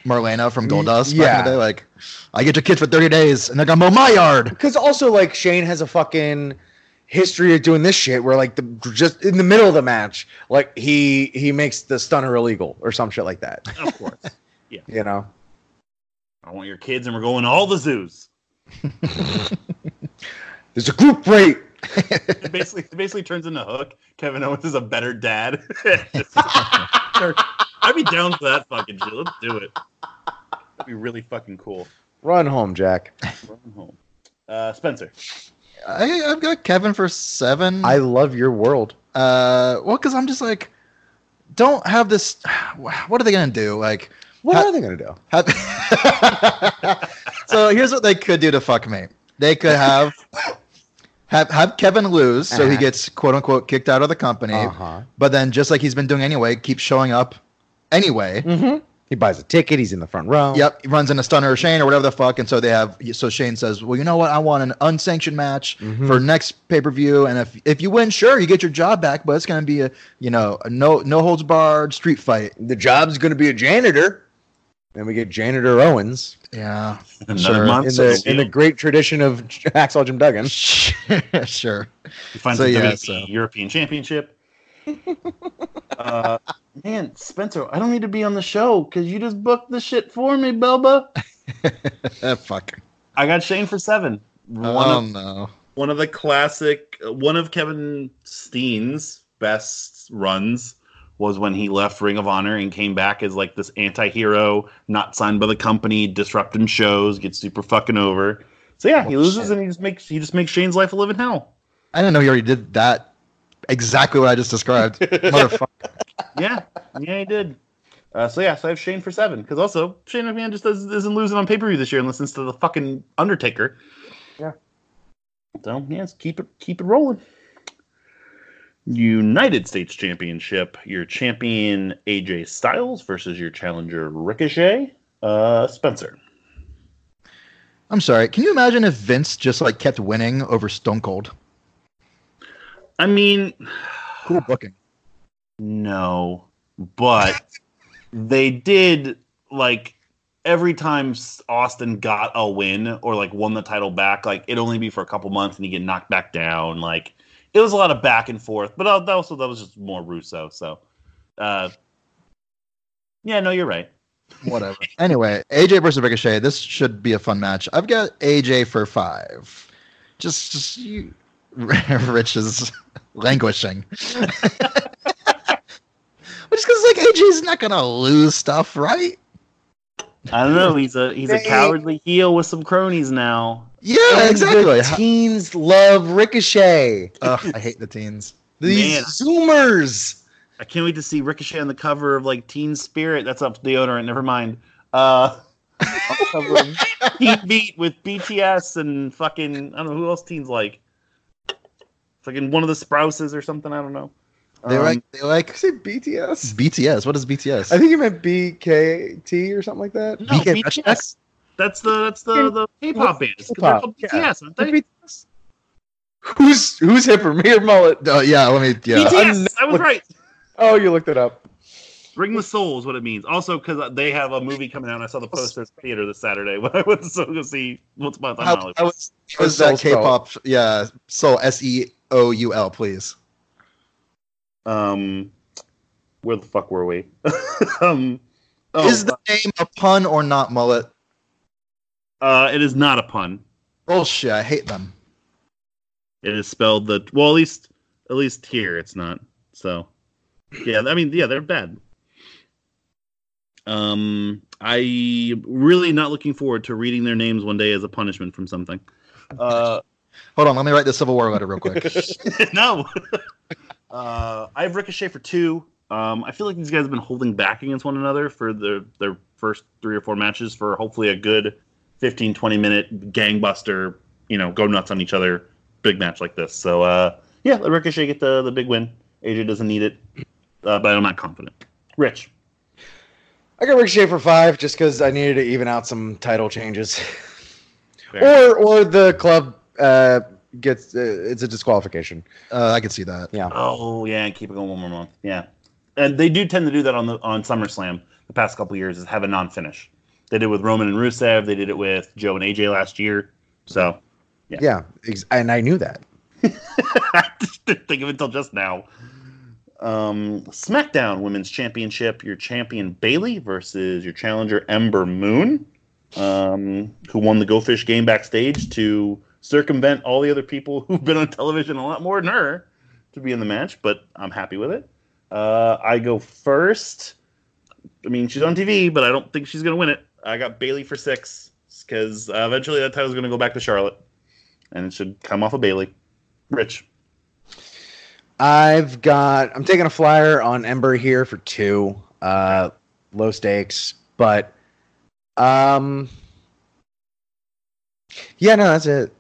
Marlena from Goldust back in the day. Like, I get your kids for 30 days, and they're going to mow my yard. Because also, like, Shane has a fucking history of doing this shit where, like, just in the middle of the match, like, he makes the stunner illegal or some shit like that. Of course. Yeah. You know? I want your kids, and we're going to all the zoos. There's a group rape. It basically turns into Hook. Kevin Owens is a better dad. I'd be down for that fucking shit. Let's do it. That'd be really fucking cool. Run home, Jack. Spencer. I've got Kevin for 7. I love your world. Well, because I'm just like, don't have this. What are they gonna do? Like, what are they gonna do? So here's what they could do to fuck me. They could have Kevin lose, so he gets quote unquote kicked out of the company. But then, just like he's been doing anyway, keeps showing up anyway. Mm-hmm. He buys a ticket. He's in the front row. Yep. He runs into Stunner or Shane or whatever the fuck. And so they have. So Shane says, well, you know what? I want an unsanctioned match for next pay-per-view. And if you win, sure, you get your job back. But it's going to be a no holds barred street fight. The job's going to be a janitor. Then we get Janitor Owens. Yeah. Another monster. In the great tradition of Axel Jim Duggan. Sure. He finds the European Championship. Man, Spencer, I don't need to be on the show because you just booked the shit for me, Belba. Fuck. I got Shane for 7. One of the classic, one of Kevin Steen's best runs was when he left Ring of Honor and came back as like this anti-hero, not signed by the company, disrupting shows, gets super fucking over. So yeah, he loses and he just makes Shane's life a living hell. I didn't know he already did that. Exactly what I just described. Motherfucker. Yeah, he did. So I have Shane for 7. Because also, Shane McMahon just isn't losing on pay-per-view this year and listens to the fucking Undertaker. Yeah. So, yeah, let's keep it rolling. United States Championship. Your champion, AJ Styles, versus your challenger, Ricochet. Spencer. I'm sorry. Can you imagine if Vince just, like, kept winning over Stone Cold? I mean, cool booking. No, but they did, like, every time Austin got a win or, like, won the title back, like, it'd only be for a couple months and he'd get knocked back down. Like, it was a lot of back and forth, but also that was just more Russo. So, yeah, no, you're right. Whatever. Anyway, AJ versus Ricochet. This should be a fun match. I've got AJ for 5. Just you. Rich is languishing. Just because, like, AJ's not gonna lose stuff, right? I don't know. He's a cowardly heel with some cronies now. Yeah, and exactly. The teens love Ricochet. Ugh, I hate the teens. These Zoomers. I can't wait to see Ricochet on the cover of, like, Teen Spirit. That's up to deodorant. Never mind. Teen Beat with BTS and fucking I don't know who else teens like. Like in one of the Sprouses or something, I don't know. They say BTS. BTS. What is BTS? I think you meant BKT or something like that. No, BTS. That's the K-pop band. It's called BTS, aren't they? BTS. Who's hipper, me or mullet? BTS. I was right. Oh, you looked it up. Ring the Soul is what it means. Also, because they have a movie coming out. I saw the poster at the theater this Saturday when I was going to see Once a Month on Hollywood. Was that K-pop? Soul. Yeah, Soul, S-E-O-U-L, please. Where the fuck were we? Is the name a pun or not, Mullet? It is not a pun. Bullshit, I hate them. It is spelled the... Well, at least here it's not. So, yeah, I mean, yeah, they're bad. I really not looking forward to reading their names one day as a punishment from something. Hold on, let me write the Civil War letter real quick. No, I have Ricochet for 2. I feel like these guys have been holding back against one another for their first 3 or 4 matches for hopefully a good 15-20 minute gangbuster, go nuts on each other big match like this. So let Ricochet get the big win. AJ doesn't need it, but I'm not confident. Rich. I got Ricochet for 5 just because I needed to even out some title changes. or the club gets it's a disqualification. I can see that. Yeah. Oh yeah, keep it going one more month. Yeah, and they do tend to do that on SummerSlam the past couple years is have a non-finish. They did it with Roman and Rusev. They did it with Joe and AJ last year. So yeah, and I knew that. I just didn't think of it until just now. SmackDown Women's Championship, your champion Bayley versus your challenger Ember Moon, who won the Go Fish game backstage to circumvent all the other people who've been on television a lot more than her to be in the match, but I'm happy with it. I go first. I mean, she's on TV, but I don't think she's going to win it. I got Bayley for 6 because eventually that title's going to go back to Charlotte. and it should come off of Bayley. Rich. I'm taking a flyer on Ember here for 2. Low stakes, but yeah, no, that's it.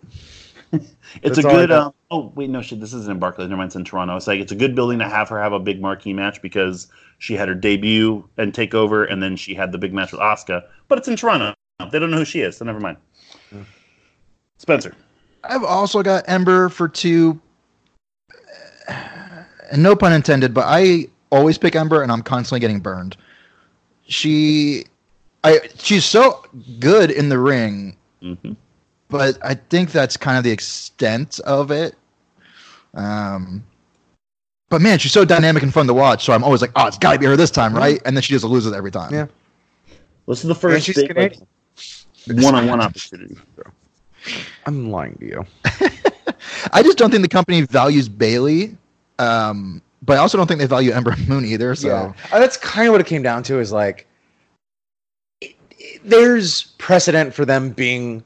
It's a good. Oh wait, no shit. This isn't in Barclays. Never mind. It's in Toronto. It's like it's a good building to have her have a big marquee match because she had her debut and takeover, and then she had the big match with Asuka. But it's in Toronto. They don't know who she is, so never mind. Spencer, I've also got Ember for 2. No pun intended, but I always pick Ember, and I'm constantly getting burned. She's so good in the ring. Mm-hmm. But I think that's kind of the extent of it. But man, she's so dynamic and fun to watch. So I'm always like, oh, it's got to be her this time, right? And then she just loses every time. Yeah. This is the first big, like, one-on-one opportunity. I'm lying to you. I just don't think the company values Bayley. But I also don't think they value Ember Moon either. So yeah. That's kind of what it came down to is like, there's precedent for them being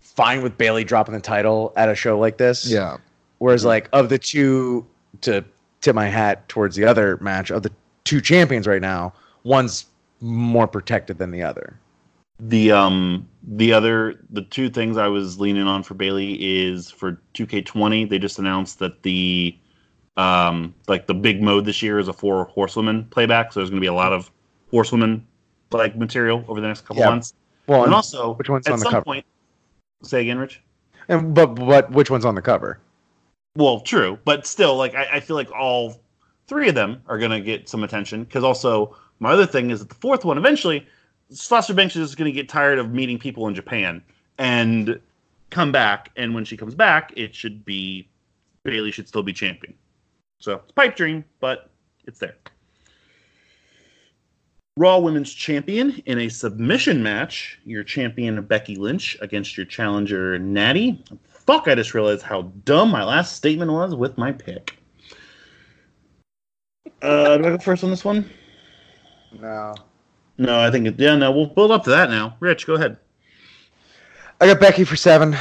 fine with Bayley dropping the title at a show like this. Yeah. Whereas, like, of the two, to tip my hat towards the other match, of the two champions right now, one's more protected than the other. The two things I was leaning on for Bayley is for 2K20, they just announced that the big mode this year is a 4 horsewomen playback. So there's going to be a lot of horsewomen like material over the next couple months. Well, and also, which one's at on the some cover? Point. Say again, Rich? But which one's on the cover? Well, true. But still, like I feel like all 3 of them are going to get some attention. Because also, my other thing is that the 4th one, eventually, Sasha Banks is going to get tired of meeting people in Japan and come back. And when she comes back, it should be... Bayley should still be champion. So, it's pipe dream, but it's there. Raw Women's Champion in a submission match. Your champion, Becky Lynch, against your challenger, Natty. Fuck, I just realized how dumb my last statement was with my pick. Do I go first on this one? No. No, I think... we'll build up to that now. Rich, go ahead. I got Becky for 7.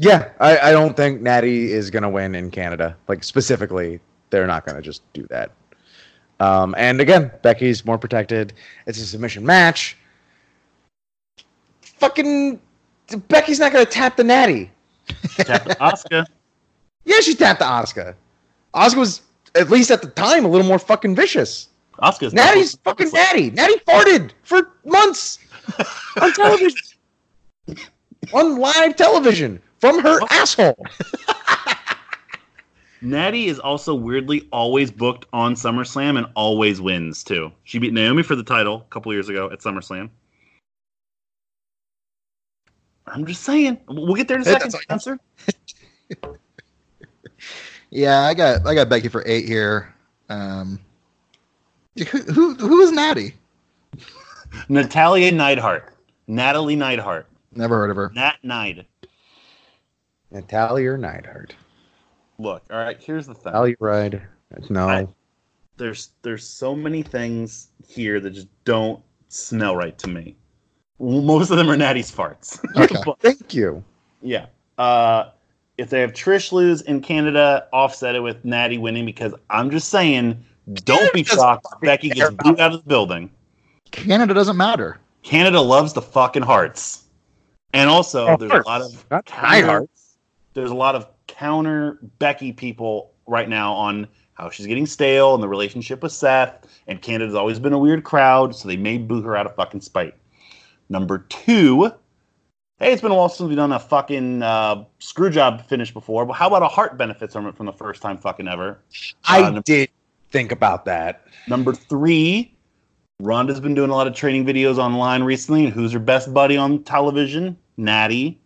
Yeah, I don't think Natty is going to win in Canada. Like, specifically... They're not going to just do that. And again, Becky's more protected. It's a submission match. Fucking Becky's not going to tap the Natty. She tapped the Asuka. Yeah, she tapped the Asuka. Asuka was, at least at the time, a little more fucking vicious. Asuka's Natty's fucking Natty. Natty farted for months on television. On live television. From her asshole. Natty is also weirdly always booked on SummerSlam and always wins, too. She beat Naomi for the title a couple years ago at SummerSlam. I'm just saying. We'll get there in a second, Spencer. Yeah, I got Becky for 8 here. Who is Natty? Natalie Neidhart. Never heard of her. Natalia Neidhart. Look, all right, here's the thing. Telluride. No. There's so many things here that just don't smell right to me. Most of them are Natty's farts. Okay. But, thank you. Yeah. If they have Trish lose in Canada, offset it with Natty winning because I'm just saying, don't be shocked if Becky gets booed out of the building. Canada doesn't matter. Canada loves the fucking hearts. And also, there's a lot of counter Becky people right now on how she's getting stale and the relationship with Seth, and Canada's always been a weird crowd, so they may boo her out of fucking spite. Number 2, hey, it's been a while since we've done a fucking screw job finish before, but how about a heart benefits from the first time fucking ever? I did think about that. Number 3, Rhonda's been doing a lot of training videos online recently, and who's her best buddy on television? Natty.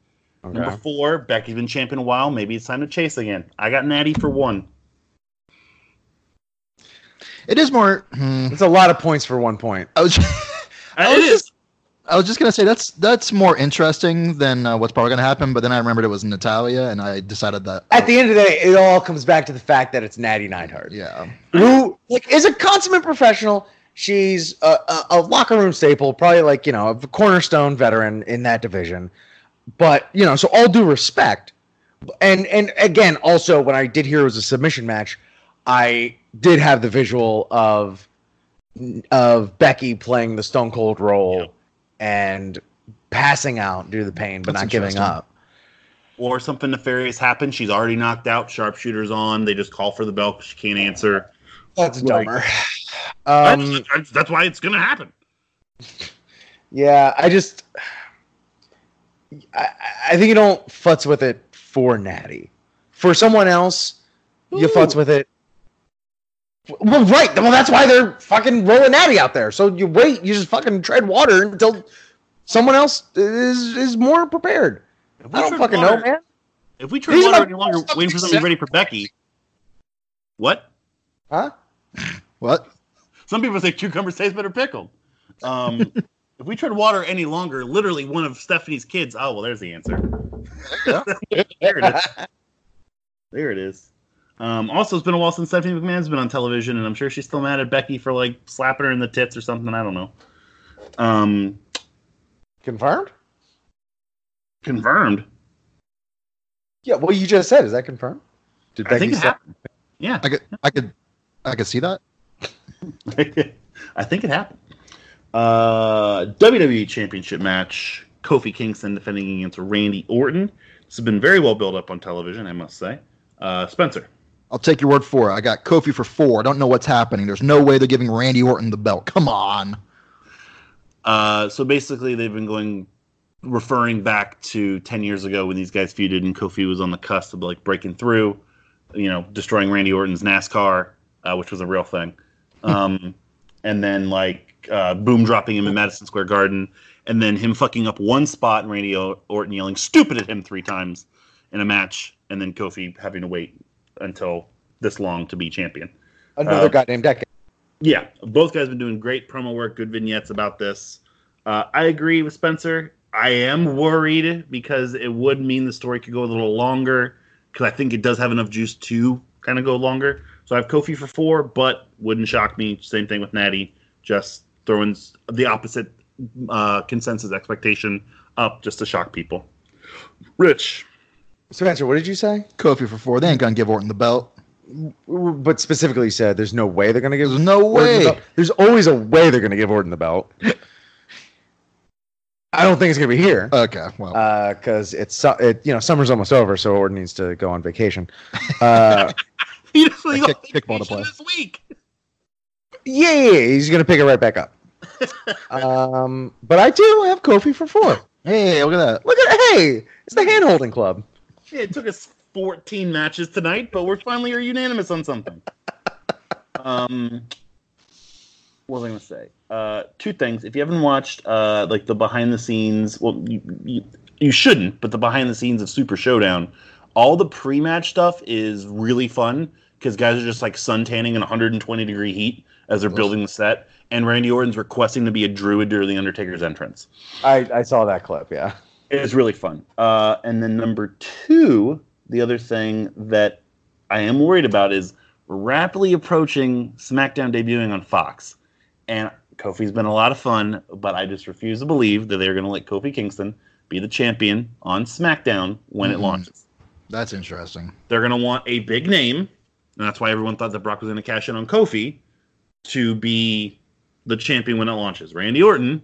Okay. Number 4, Becky's been champion a while. Maybe it's time to chase again. I got Natty for 1. It is more... It's a lot of points for 1 point. I was just going to say that's more interesting than what's probably going to happen, but then I remembered it was Natalia, and I decided that... At the end of the day, it all comes back to the fact that it's Natty Neidhart. Yeah. Who is a consummate professional She's a locker room staple, probably like, you know, a cornerstone veteran in that division. But, you know, so all due respect. And again, also, when I did hear it was a submission match, I did have the visual of Becky playing the Stone Cold role and passing out due to the pain, but that's not giving up. Or something nefarious happened. She's already knocked out. Sharpshooter's on. They just call for the bell because she can't answer. That's dumber. That's why it's going to happen. Yeah, I think you don't futz with it for Natty. For someone else, you futz with it. Well, right. Well, that's why they're fucking rolling Natty out there. So you wait. You just fucking tread water until someone else is more prepared. I don't fucking know, man. If we tread water any longer, waiting for something ready for Becky. What? Huh? What? Some people say cucumbers taste better pickled. If we tread water any longer, literally one of Stephanie's kids. Oh, well, there's the answer. There it is. Also, it's been a while since Stephanie McMahon's been on television, and I'm sure she's still mad at Becky for, like, slapping her in the tits or something. I don't know. Confirmed? Confirmed. Yeah, what you just said, is that confirmed? Did Becky happened. Yeah. I could see that. I think it happened. WWE Championship match. Kofi Kingston defending against Randy Orton. This has been very well built up on television, I must say. Spencer. I'll take your word for it. I got Kofi for 4. I don't know what's happening. There's no way they're giving Randy Orton the belt. Come on. So basically they've been referring back to 10 years ago when these guys feuded and Kofi was on the cusp of, like, breaking through, you know, destroying Randy Orton's NASCAR, which was a real thing. And then, like, boom dropping him in Madison Square Garden, and then him fucking up one spot and Randy Orton yelling stupid at him 3 times in a match, and then Kofi having to wait until this long to be champion. Another goddamn decade. Yeah, both guys have been doing great promo work, good vignettes about this. I agree with Spencer. I am worried because it would mean the story could go a little longer because I think it does have enough juice to kind of go longer. So I have Kofi for 4, but wouldn't shock me. Same thing with Natty. Just throwing the opposite consensus expectation up just to shock people. Rich. Spencer, what did you say? Kofi for 4. They ain't going to give Orton the belt. But specifically said there's no way they're going to give Orton the belt. There's always a way they're going to give Orton the belt. I don't think it's going to be here. Okay, well. Because summer's almost over, so Orton needs to go on vacation. He just went on vacation to play this week. Yeah, he's going to pick it right back up. But I do have Kofi for 4. Hey, look at that. Hey, it's the hand-holding club. Yeah, it took us 14 matches tonight, but we're finally unanimous on something. What was I going to say? 2 things. If you haven't watched the behind the scenes, well, you shouldn't, but the behind the scenes of Super Showdown, all the pre-match stuff is really fun because guys are just like suntanning in 120 degree heat as they're building the set, and Randy Orton's requesting to be a druid during the Undertaker's entrance. I saw that clip, yeah. It's really fun. And then number 2, the other thing that I am worried about is we're rapidly approaching SmackDown debuting on Fox, and Kofi's been a lot of fun, but I just refuse to believe that they're going to let Kofi Kingston be the champion on SmackDown when it launches. That's interesting. They're going to want a big name, and that's why everyone thought that Brock was going to cash in on Kofi to be the champion when it launches. Randy Orton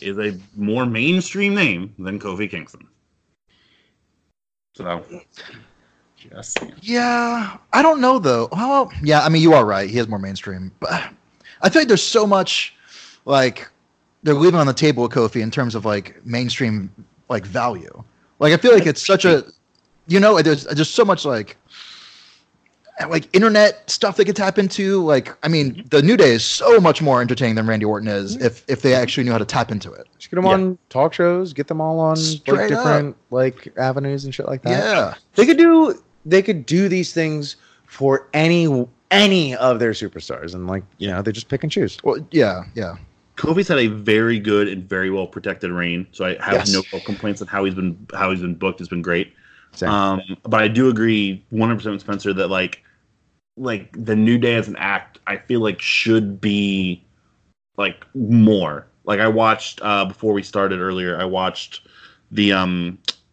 is a more mainstream name than Kofi Kingston. So, just yeah, I don't know, though. Well, yeah, I mean, you are right. He is more mainstream, but I feel like there's so much, like, they're leaving on the table with Kofi in terms of, like, mainstream, like, value. Like, I feel like it's such a, you know, there's just so much, like, internet stuff they could tap into. Like, I mean, the New Day is so much more entertaining than Randy Orton is if they actually knew how to tap into it. Just get them on talk shows, get them all on, like, different, like, avenues and shit like that. Yeah. They could do these things for any of their superstars, and, like, you know, they just pick and choose. Well, yeah. Kofi's had a very good and very well protected reign, so I have no complaints on how he's been booked. It's been great. But I do agree 100% with Spencer that like the New Day as an act, I feel like should be like more. Like I watched before we started earlier, I watched the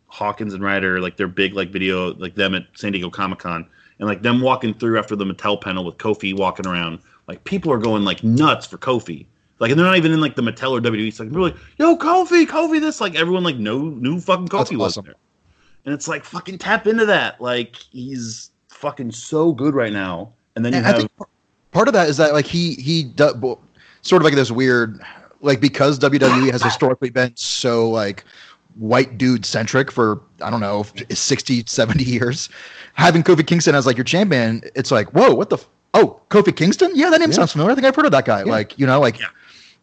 Hawkins and Ryder, like their big like video, like them at San Diego Comic-Con, and like them walking through after the Mattel panel with Kofi walking around. Like people are going like nuts for Kofi. Like, and they're not even in like the Mattel or WWE. It's like they're like, yo, Kofi, this. Like everyone like knew fucking Kofi was awesome there. And it's like fucking tap into that. Like he's fucking so good right now. And then you have, I think part of that is that like he sort of like this weird, like because WWE has historically been so like white dude centric for, I don't know, 60, 70 years, having Kofi Kingston as like your champion, it's like, whoa, what the oh, Kofi Kingston? Yeah, that name sounds familiar. I think I've heard of that guy. Yeah. Like, you know, like,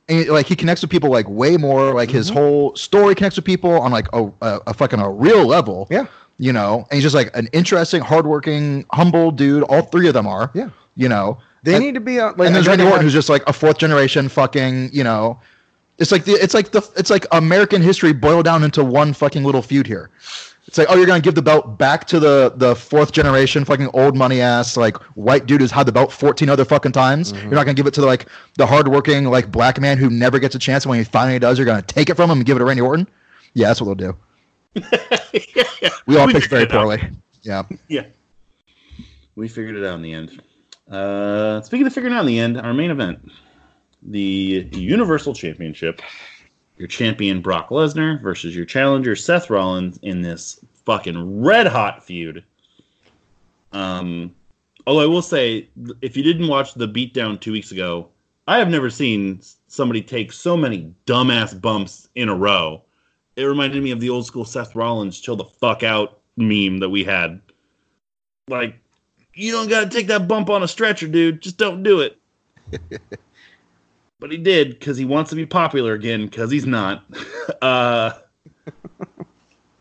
and, like he connects with people like way more. Like his whole story connects with people on like a fucking a real level. Yeah, you know, and he's just like an interesting, hardworking, humble dude. All three of them are. Yeah, you know, they need to be. Like, and there's Randy Orton, who's just like a fourth generation fucking. You know, it's like American history boiled down into one fucking little feud here. It's like, oh, you're going to give the belt back to the fourth generation fucking old money ass, like, white dude who's had the belt 14 other fucking times. Mm-hmm. You're not going to give it to, like, the hardworking, like, black man who never gets a chance. And when he finally does, you're going to take it from him and give it to Randy Orton? Yeah, that's what they'll do. Yeah. We all picked very poorly. Yeah. Yeah. We figured it out in the end. Speaking of figuring out in the end, our main event, the Universal Championship. Your champion Brock Lesnar versus your challenger Seth Rollins in this fucking red hot feud. Although I will say, if you didn't watch the beatdown 2 weeks ago, I have never seen somebody take so many dumbass bumps in a row. It reminded me of the old school Seth Rollins chill the fuck out meme that we had. Like, you don't got to take that bump on a stretcher, dude. Just don't do it. But he did, because he wants to be popular again, because he's not.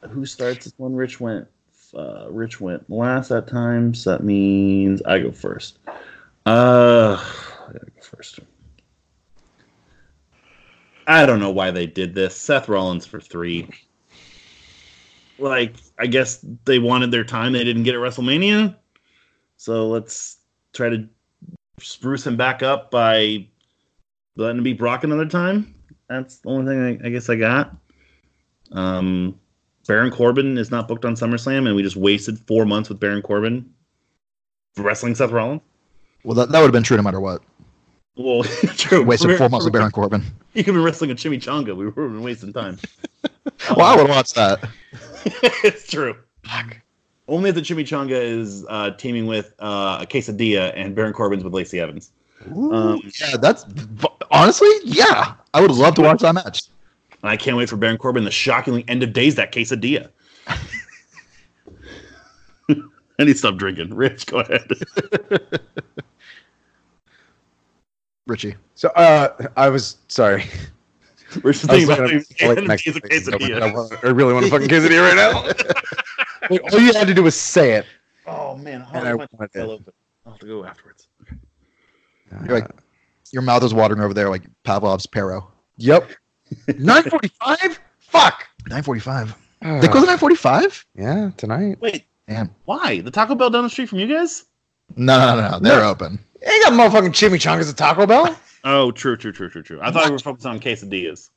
Who starts this one? Rich went. Rich went last that time, so that means I go first. I gotta go first. I don't know why they did this. Seth Rollins for 3. Like, I guess they wanted their time. They didn't get it at WrestleMania. So let's try to spruce him back up by letting it be Brock another time. That's the only thing I guess I got. Baron Corbin is not booked on SummerSlam, and we just wasted 4 months with Baron Corbin wrestling Seth Rollins. Well, that would have been true no matter what. Well, true. Wasted 4 months with Baron Corbin. You could have been wrestling a chimichanga. We would have been wasting time. Well, I would have watched that. It's true. Fuck. Only if the chimichanga is teaming with a quesadilla and Baron Corbin's with Lacey Evans. Ooh, yeah, that's honestly, yeah, I would love to watch that match. I can't wait for Baron Corbin the shockingly end of days that quesadilla. I need to stop drinking. Rich, go ahead. Richie. So I was sorry. Rich was thinking about quesadilla. I really want to fucking quesadilla right now. Like, all you had to do was say it. Oh man, how did I fell open? I'll have to go afterwards. Okay. You're like, your mouth is watering over there like Pavlov's Pero. Yep. 9:45? Fuck. 9:45. They close at 9:45? Yeah, tonight. Wait. Damn. Why? The Taco Bell down the street from you guys? No. They're open. They ain't got motherfucking chimichangas at Taco Bell. Oh, true. I thought we were focused on quesadillas.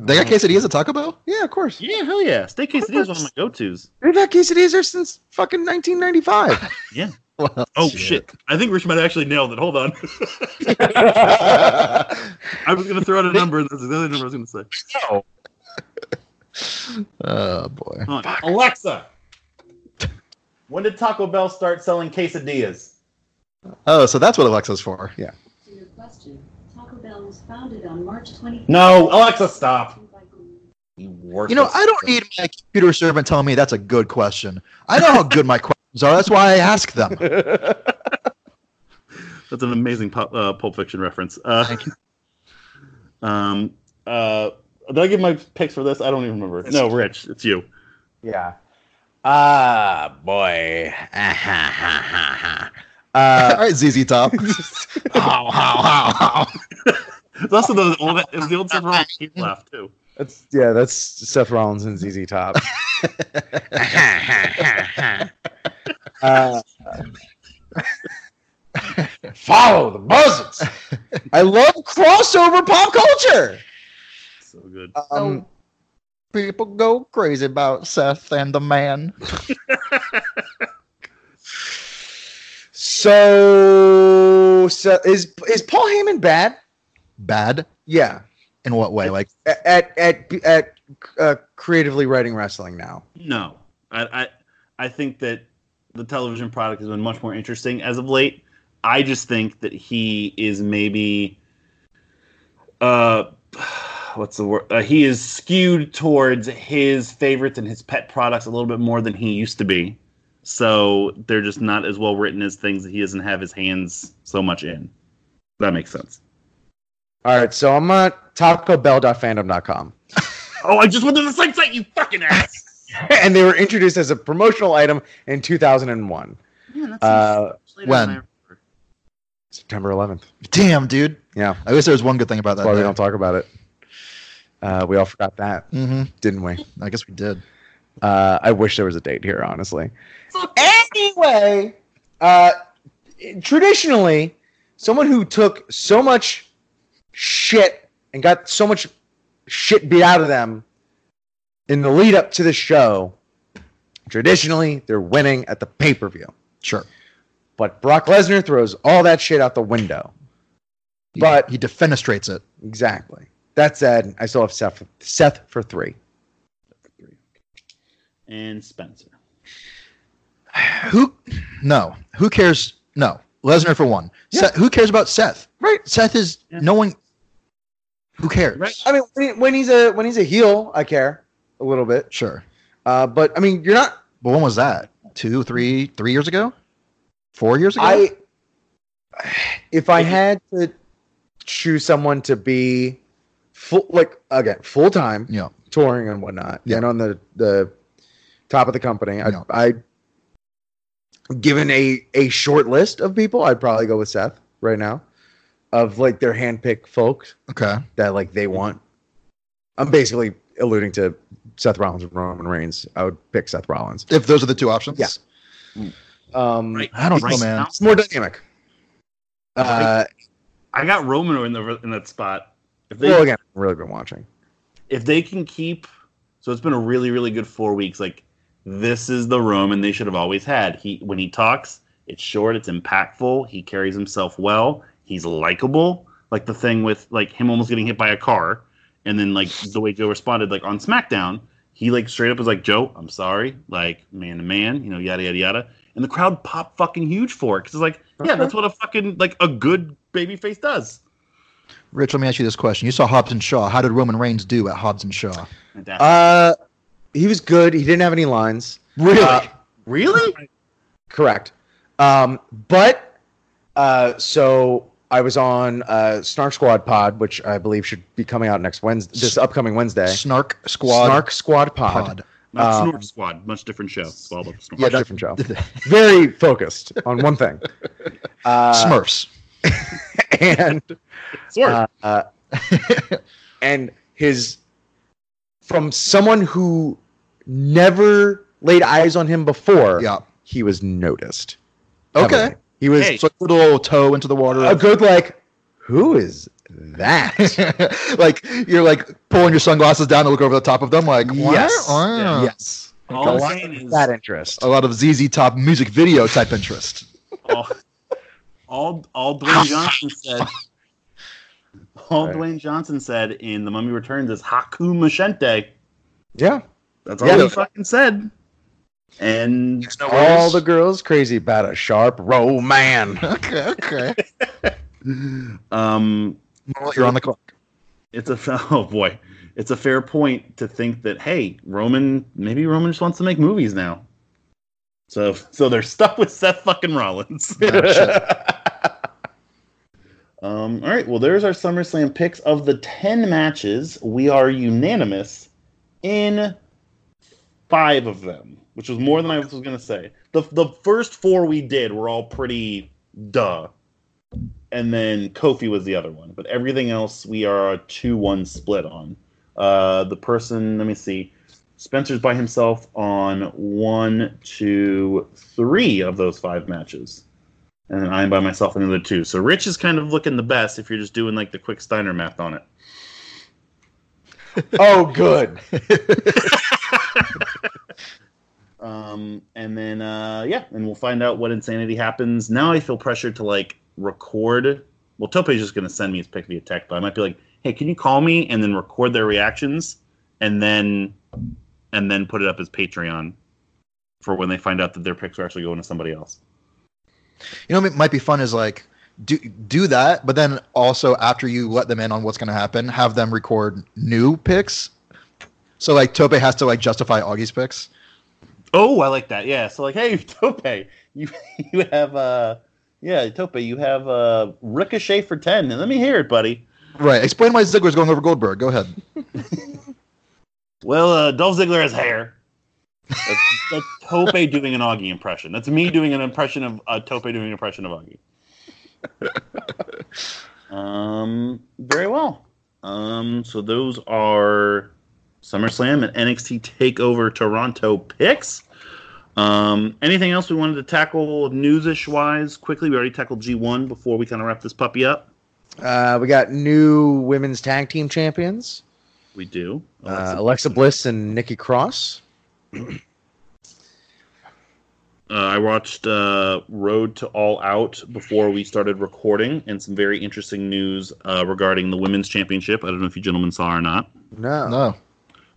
They got quesadillas at Taco Bell? Yeah, of course. Yeah, hell yeah. Steak quesadillas is one of my go-tos. They've had quesadillas there since fucking 1995. Yeah. Well, oh shit! I think Rich might actually nailed it. Hold on. I was gonna throw out a number. That's the other number I was gonna say. No. Oh boy. Alexa, when did Taco Bell start selling quesadillas? Oh, so that's what Alexa's for. Yeah. To your question, Taco Bell was founded on March 20th. No, Alexa, stop. You know, I don't need my computer servant telling me that's a good question. I know how good my question. So that's why I ask them. That's an amazing Pulp Fiction reference. Thank you. Did I give my picks for this? I don't even remember. No, Rich, it's you. Yeah. Ah, boy. All right, ZZ Top. It's also the old Seth Rollins laugh, too. That's Seth Rollins and ZZ Top. Follow the buzzards. I love crossover pop culture. So good. People go crazy about Seth and the man. So is Paul Heyman bad? Bad? Yeah. In what way? Like at creatively writing wrestling now? No, I think that the television product has been much more interesting as of late. I just think that he is maybe what's the word? He is skewed towards his favorites and his pet products a little bit more than he used to be. So they're just not as well written as things that he doesn't have his hands so much in. That makes sense. All right, so I'm at tacobell.fandom.com. Oh, I just went to the same site, you fucking ass! And they were introduced as a promotional item in 2001. Yeah, that's when? September 11th. Damn, dude. Yeah. I wish there was one good thing about that. That's why we don't talk about it. We all forgot that, didn't we? I guess we did. I wish there was a date here, honestly. So anyway, traditionally, someone who took so much shit and got so much shit beat out of them in the lead up to the show, traditionally, they're winning at the pay-per-view. Sure. But Brock Lesnar throws all that shit out the window. But he defenestrates it. Exactly. That said, I still have Seth for three. And Spencer. Who cares? No. Lesnar for one. Yeah. Seth, who cares about Seth? Right. Seth is no one. Who cares? Right. I mean, when he's a heel, I care a little bit. Sure. But I mean, you're not. But when was that? 2, 3 years ago? 4 years ago? If I had to choose someone to be full, like again, full time, touring and whatnot, and on the top of the company, given a short list of people, I'd probably go with Seth right now, of like their handpicked folks. Okay, that like they want. I'm basically alluding to Seth Rollins and Roman Reigns. I would pick Seth Rollins if those are the two options. Yeah. Right. I don't know, man. It's more dynamic. I got Roman in that spot. Again, I've really been watching. If they can keep, so it's been a really, really good 4 weeks. Like, this is the Roman they should have always had. When he talks, it's short, it's impactful. He carries himself well. He's likable. Like the thing with like him almost getting hit by a car, and then like the way Joe responded, like on SmackDown, he like straight up was like, "Joe, I'm sorry," like man to man, you know, yada yada yada. And the crowd popped fucking huge for it because it's like, okay. Yeah, that's what a fucking like a good babyface does. Rich, let me ask you this question. You saw Hobbs and Shaw. How did Roman Reigns do at Hobbs and Shaw? He was good. He didn't have any lines. Really? Really? Correct. So I was on Snark Squad Pod, which I believe should be coming out next Wednesday, this upcoming Wednesday. Snark Squad Pod. Not Snort Squad. Much different show. Much different show. Very focused on one thing. Smurfs. And and his from someone who never laid eyes on him before, he was noticed. Okay, heavily. He was so a little toe into the water. A good like, who is that? Like you're like pulling your sunglasses down to look over the top of them. Like yes, like, all I'm saying is that interest. A lot of ZZ Top music video type interest. Dwayne Johnson said in The Mummy Returns is Haku Machente. Yeah. That's all he fucking said. And all the girls crazy about a sharp roll man. Okay. You're on the clock. It's a fair point to think that, hey, Roman just wants to make movies now. So they're stuck with Seth fucking Rollins. Oh, shit. All right, well, there's our SummerSlam picks. Of the 10 matches, we are unanimous in 5 of them, which was more than I was going to say. The first 4 we did were all pretty duh, and then Kofi was the other one. But everything else, we are a 2-1 split on. The person, let me see, Spencer's by himself on 1, 2, 3 of those 5 matches. and then I'm by myself another two. So Rich is kind of looking the best if you're just doing like the quick Steiner math on it. Oh, good. And then, yeah, and we'll find out what insanity happens. Now I feel pressured to, like, record. Well, Tope's just going to send me his pick via text, but I might be like, hey, can you call me and then record their reactions and then put it up as Patreon for when they find out that their picks are actually going to somebody else. You know what might be fun is, like, do that, but then also after you let them in on what's going to happen, have them record new picks. So, like, Tope has to, like, justify Augie's picks. Oh, I like that. Yeah. So, like, hey, Tope, you have Ricochet for 10. And let me hear it, buddy. Right. Explain why Ziggler's going over Goldberg. Go ahead. Well, Dolph Ziggler has hair. That's Tope doing an Augie impression. That's me doing an impression of Tope doing an impression of Augie. Very well. So those are SummerSlam and NXT TakeOver Toronto picks. Anything else we wanted to tackle news-ish wise quickly? We already tackled G1 before we kind of wrap this puppy up. We got new women's tag team champions. We do. Alexa Bliss and Nikki Cross. I watched Road to All Out before we started recording, and some very interesting news regarding the Women's Championship. I don't know if you gentlemen saw or not. No.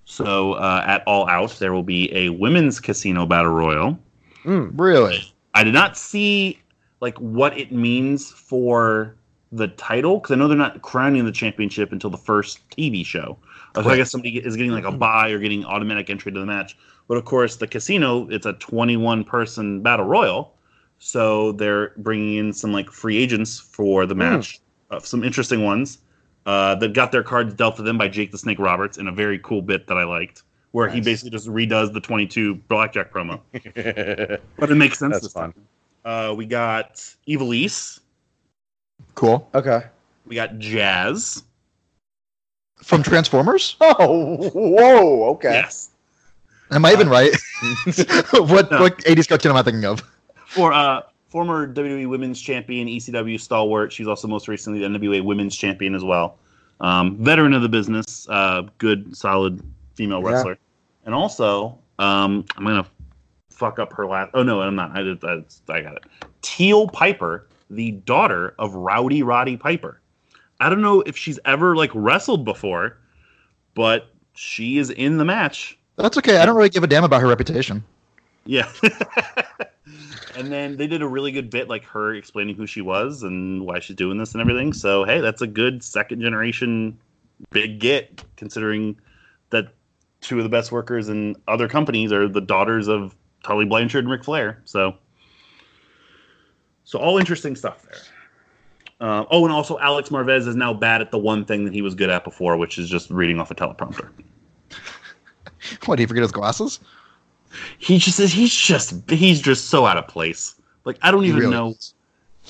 So at All Out, there will be a Women's Casino Battle Royal. Really? I did not see like what it means for the title, because I know they're not crowning the championship until the first TV show. So I guess somebody is getting like a bye or getting automatic entry to the match. But, of course, the casino, it's a 21-person battle royal, so they're bringing in some, like, free agents for the match, some interesting ones that got their cards dealt to them by Jake the Snake Roberts in a very cool bit that I liked, where he basically just redoes the 22 Blackjack promo. But it makes sense. That's fun. We got Evilise. Cool. Okay. We got Jazz. From Transformers? Oh, whoa, okay. Yes. Am I even right? What 80s cartoon am I thinking of? For former WWE Women's Champion, ECW stalwart. She's also most recently the NWA Women's Champion as well. Veteran of the business, good, solid female wrestler. Yeah. And also, I'm going to fuck up her last... Oh, no, I'm not. I got it. Teal Piper, the daughter of Rowdy Roddy Piper. I don't know if she's ever like wrestled before, but she is in the match. That's okay. I don't really give a damn about her reputation. Yeah. And then they did a really good bit, like her explaining who she was and why she's doing this and everything. So, hey, that's a good second generation big get, considering that two of the best workers in other companies are the daughters of Tully Blanchard and Ric Flair. So all interesting stuff there. Oh, and also Alex Marvez is now bad at the one thing that he was good at before, which is just reading off a teleprompter. What, did he forget his glasses? He just says he's just so out of place. Like, I don't even know.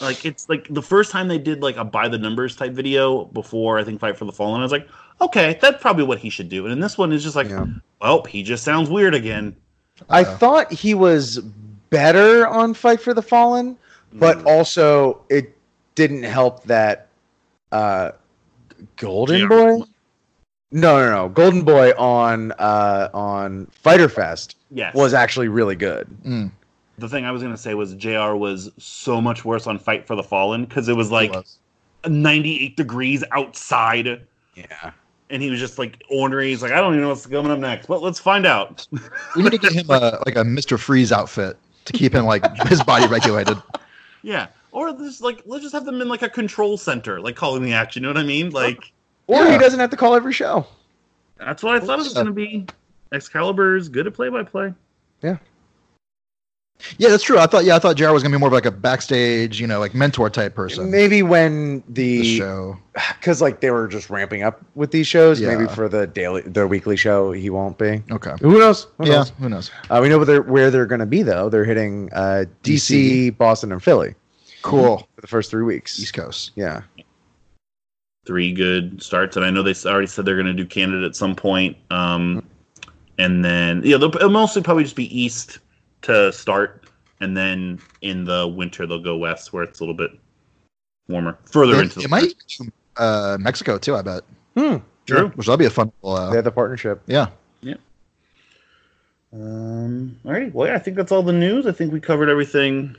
Like, it's like the first time they did like a by the numbers type video before, I think, Fight for the Fallen. I was like, okay, that's probably what he should do. And in this one, it's just like, well, he just sounds weird again. I thought he was better on Fight for the Fallen, but also it didn't help that Golden Boy. No. Golden Boy on Fyter Fest was actually really good. Mm. The thing I was going to say was JR was so much worse on Fight for the Fallen because it was like 98 degrees outside. Yeah. And he was just like ornery. He's like, I don't even know what's coming up next, but let's find out. We need to get him a Mr. Freeze outfit to keep him like his body regulated. Yeah. Or just like, let's just have them in like a control center, like calling the action. You know what I mean? Like. Or he doesn't have to call every show. That's what I thought it was going to be. Excalibur is good at play-by-play. Yeah. Yeah, that's true. I thought JR was going to be more of like a backstage, you know, like mentor-type person. Maybe when the show... Because, like, they were just ramping up with these shows. Yeah. Maybe for the weekly show, he won't be. Okay. Who knows? Who knows? We know where they're going to be, though. They're hitting DC, Boston, and Philly. Cool. For the first 3 weeks. East Coast. Yeah. 3 good starts, and I know they already said they're going to do Canada at some point. And then, yeah, they'll mostly probably just be East to start, And then in the winter, they'll go west where it's a little bit warmer. Further into the winter. It might Mexico, too, I bet. True. Which will be a fun little... they had the partnership. Yeah. All right. Well, I think that's all the news. I think we covered everything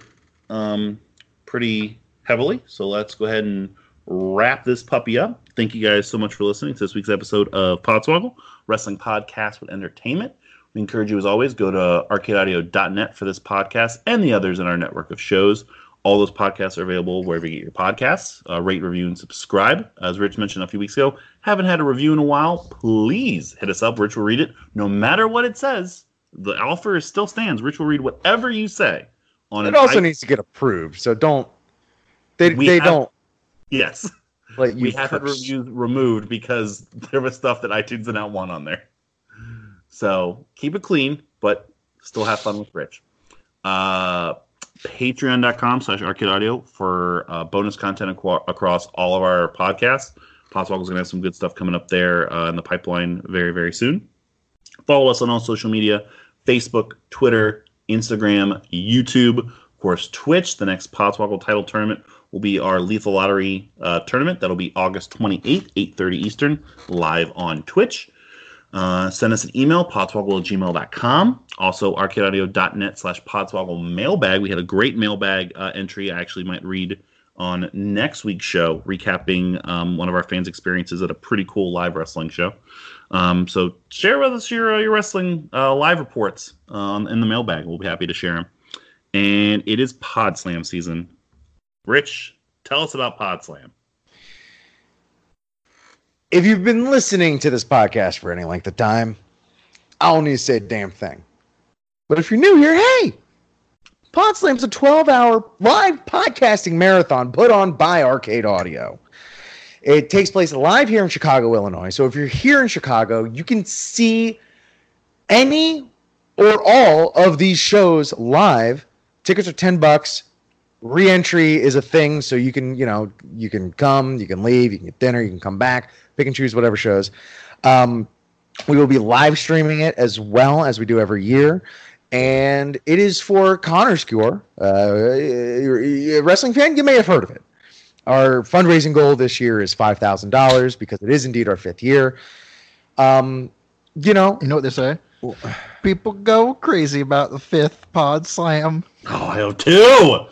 pretty heavily. So let's go ahead and wrap this puppy up. Thank you guys so much for listening to this week's episode of Podswoggle, Wrestling Podcast with Entertainment. We encourage you, as always, go to arcadeaudio.net for this podcast and the others in our network of shows. All those podcasts are available wherever you get your podcasts. Rate, review, and subscribe. As Rich mentioned a few weeks ago, haven't had a review in a while. Please hit us up. Rich will read it. No matter what it says, the offer still stands. Rich will read whatever you say. It also needs to get approved, so don't. They don't. Yes. We have had reviews removed because there was stuff that iTunes did not want on there. So keep it clean, but still have fun with Rich. Patreon.com/ArcadeAudio for bonus content across all of our podcasts. Podswoggle's going to have some good stuff coming up there in the pipeline very, very soon. Follow us on all social media, Facebook, Twitter, Instagram, YouTube, of course, Twitch. The next Podswoggle title tournament will be our Lethal Lottery tournament. That'll be August 28th, 8:30 Eastern, live on Twitch. Send us an email, podswoggle@gmail.com. Also, arcadeaudio.net/podswoggle mailbag. We had a great mailbag entry I actually might read on next week's show, recapping one of our fans' experiences at a pretty cool live wrestling show. So share with us your wrestling live reports in the mailbag. We'll be happy to share them. And it is Podslam season. Rich, tell us about Podslam. If you've been listening to this podcast for any length of time, I don't need to say a damn thing. But if you're new here, hey! Podslam's a 12-hour live podcasting marathon put on by Arcade Audio. It takes place live here in Chicago, Illinois. So if you're here in Chicago, you can see any or all of these shows live. Tickets are $10. Re-entry is a thing, so you can come, you can leave, you can get dinner, you can come back. Pick and choose whatever shows. We will be live streaming it as well as we do every year. And it is for Connor's Cure. A wrestling fan, you may have heard of it. Our fundraising goal this year is $5,000 because it is indeed our fifth year. You know what they say? People go crazy about the fifth Pod Slam. Oh, I do too!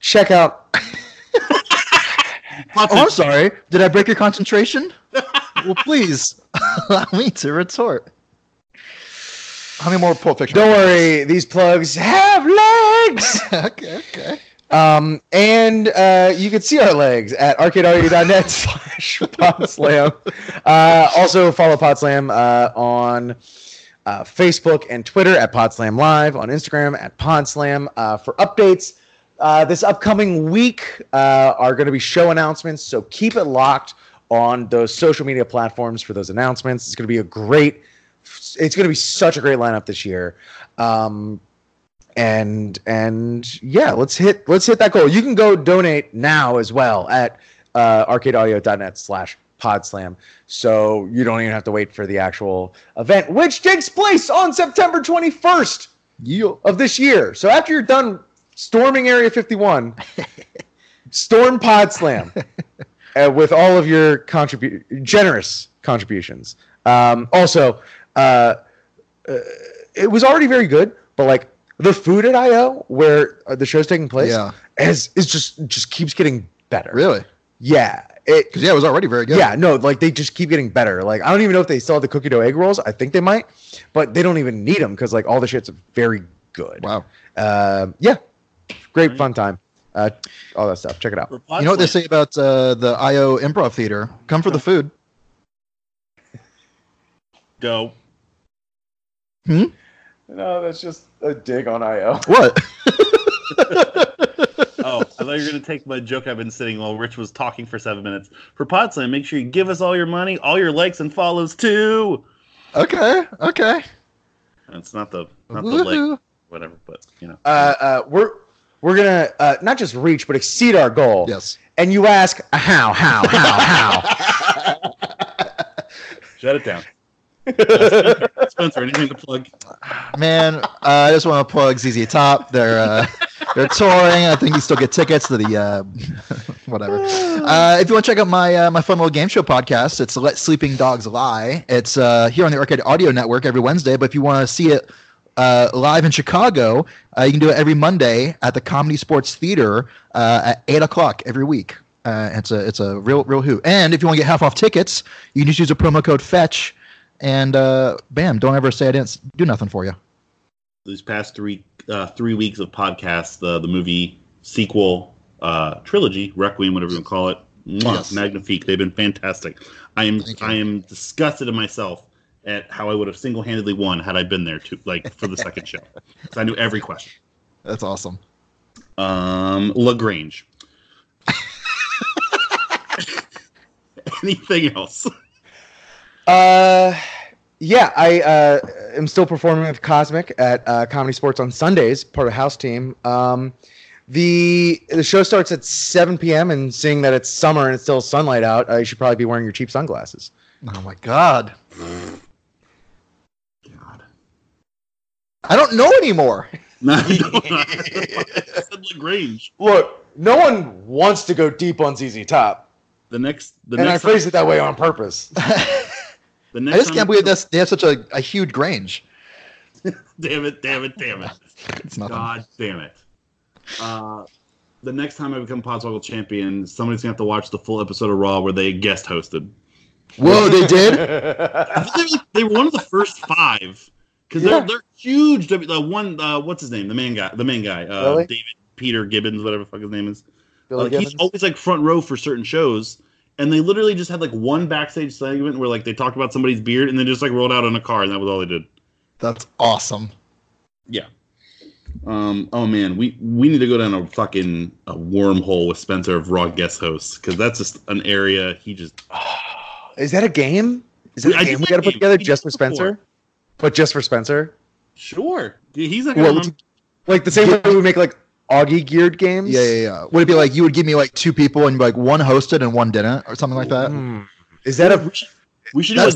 Check out. I'm sorry. Did I break your concentration? Well, please allow me to retort. How many more Pulp Fiction? Don't worry. These plugs have legs. Okay. And you can see our legs at arcadeaudio.net/Podslam. Also follow Podslam on Facebook and Twitter at Podslam Live, on Instagram at Podslam for updates. This upcoming week are going to be show announcements, so keep it locked on those social media platforms for those announcements. It's going to be such a great lineup this year, and yeah, let's hit that goal. You can go donate now as well at arcadeaudio.net/Podslam, so you don't even have to wait for the actual event, which takes place on September 21st of this year. So after you're done storming Area 51, storm Podslam with all of your generous contributions. Also, it was already very good, but like the food at IO where the show's taking place is just keeps getting better. Really? Yeah. Because it was already very good. Yeah, no, like they just keep getting better. Like I don't even know if they sell the cookie dough egg rolls. I think they might, but they don't even need them because like all the shit's very good. Wow. Great fun time. All that stuff. Check it out. You know what they say about the IO Improv Theater? Come for the food. Go. No, that's just a dig on IO. What? Oh, I thought you were going to take my joke I've been sitting while Rich was talking for 7 minutes. For Podslam, make sure you give us all your money, all your likes and follows, too. Okay. It's not the like, whatever, but, you know. We're going to not just reach, but exceed our goal. Yes. And you ask, how? Shut it down. Spencer, anything to plug? Man, I just want to plug ZZ Top. They're touring. I think you still get tickets to the whatever. If you want to check out my my fun little game show podcast, it's Let Sleeping Dogs Lie. It's here on the Arcade Audio Network every Wednesday. But if you want to see it live in Chicago, you can do it every Monday at the Comedy Sports Theater at 8 o'clock every week. It's a real hoot. And if you want to get half off tickets, you can just use a promo code FETCH. And bam! Don't ever say I didn't do nothing for you. These past three weeks of podcasts, the movie sequel trilogy, Requiem, whatever you want to call it, yes. Magnifique. They've been fantastic. I am disgusted at myself at how I would have single-handedly won had I been there too, like for the second show, because I knew every question. That's awesome. LaGrange. Anything else? Yeah, I am still performing with Cosmic at Comedy Sports on Sundays, part of House Team. The show starts at 7 p.m. and seeing that it's summer and it's still sunlight out, you should probably be wearing your cheap sunglasses. Oh my God. God. I don't know anymore. I said LaGrange. Look, no one wants to go deep on ZZ Top. I phrase it that way on purpose. I just can't believe they have such a huge range. Damn it. It's nothing. God damn it. The next time I become Podswoggle champion, somebody's going to have to watch the full episode of Raw where they guest hosted. Whoa, they did? They were one of the first five. Because they're huge. The one, what's his name? The main guy. Really? David Peter Gibbons, whatever the fuck his name is. He's always like front row for certain shows. And they literally just had like one backstage segment where like they talked about somebody's beard and then just like rolled out on a car and that was all they did. That's awesome. Yeah. Oh man, we need to go down a fucking wormhole with Spencer of Raw guest hosts because that's just an area he just. Is that a game? Is that a game we got to put together just for Spencer? But just for Semcer? Sure. He's not gonna like the same way we make like. Augie geared games? Yeah. Would it be like you would give me like two people and like one hosted and one didn't or something like that? Mm. Is that a we should do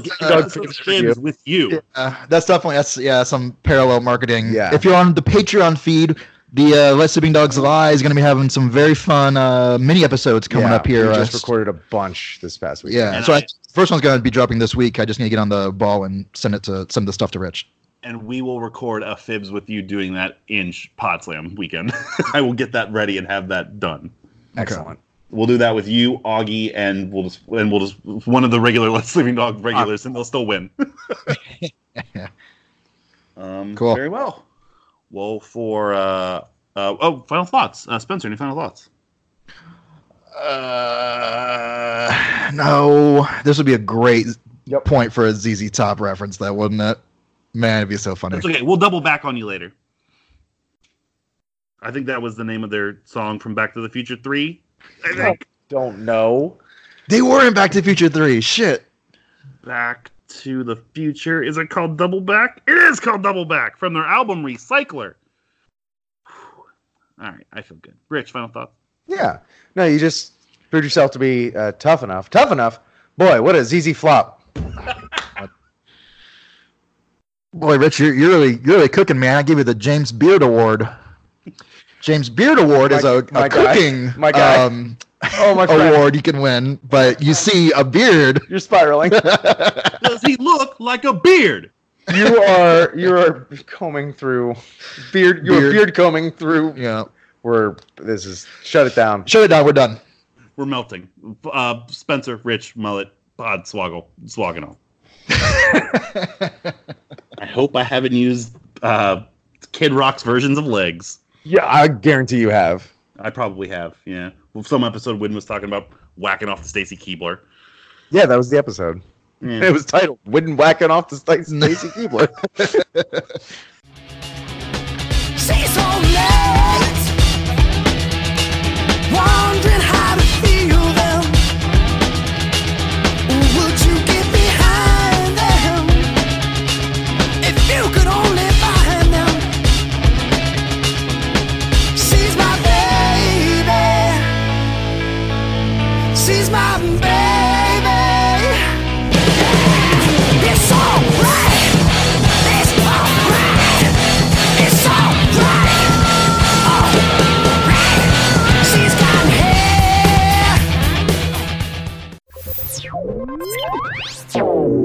games with you? Yeah, that's definitely some parallel marketing. Yeah. If you're on the Patreon feed, the Let Sleeping Dogs Lie is going to be having some very fun mini episodes coming up here. We just recorded a bunch this past week. Yeah, and so the first one's going to be dropping this week. I just need to get on the ball and send the stuff to Rich. And we will record a Fibs with you doing that in Podslam weekend. I will get that ready and have that done. Excellent. We'll do that with you, Augie, and we'll just one of the regular Let's Sleeping Dog regulars, and they'll still win. Cool. Very well. Well, for final thoughts, Spencer. Any final thoughts? No. This would be a great point for a ZZ Top reference, though, wouldn't it? Man, it'd be so funny. It's okay. We'll double back on you later. I think that was the name of their song from Back to the Future 3. I think. Don't know. They were in Back to the Future 3. Shit. Back to the Future. Is it called Double Back? It is called Double Back from their album Recycler. All right. I feel good. Rich, final thoughts? Yeah. No, you just proved yourself to be tough enough. Tough enough? Boy, what a ZZ Flop. Boy, Rich, you're really cooking, man. I give you the James Beard Award. James Beard Award is a cooking award you can win, but you see a beard. You're spiraling. Does he look like a beard? You are combing through beard. You are beard combing through. Yeah, shut it down. Shut it down. We're done. We're melting. Spencer, Rich, Mullet, Podswoggle, Swogginol. I hope I haven't used Kid Rock's versions of legs. Yeah, I guarantee you have. I probably have, yeah. Well, some episode Wynn was talking about whacking off to Stacy Keebler. Yeah, that was the episode. Yeah. It was titled, Wynn Whacking Off to Stacy Keebler. She's so late, wondering how to feel them. Would you get behind them if you could only find them? She's my baby, it's alright.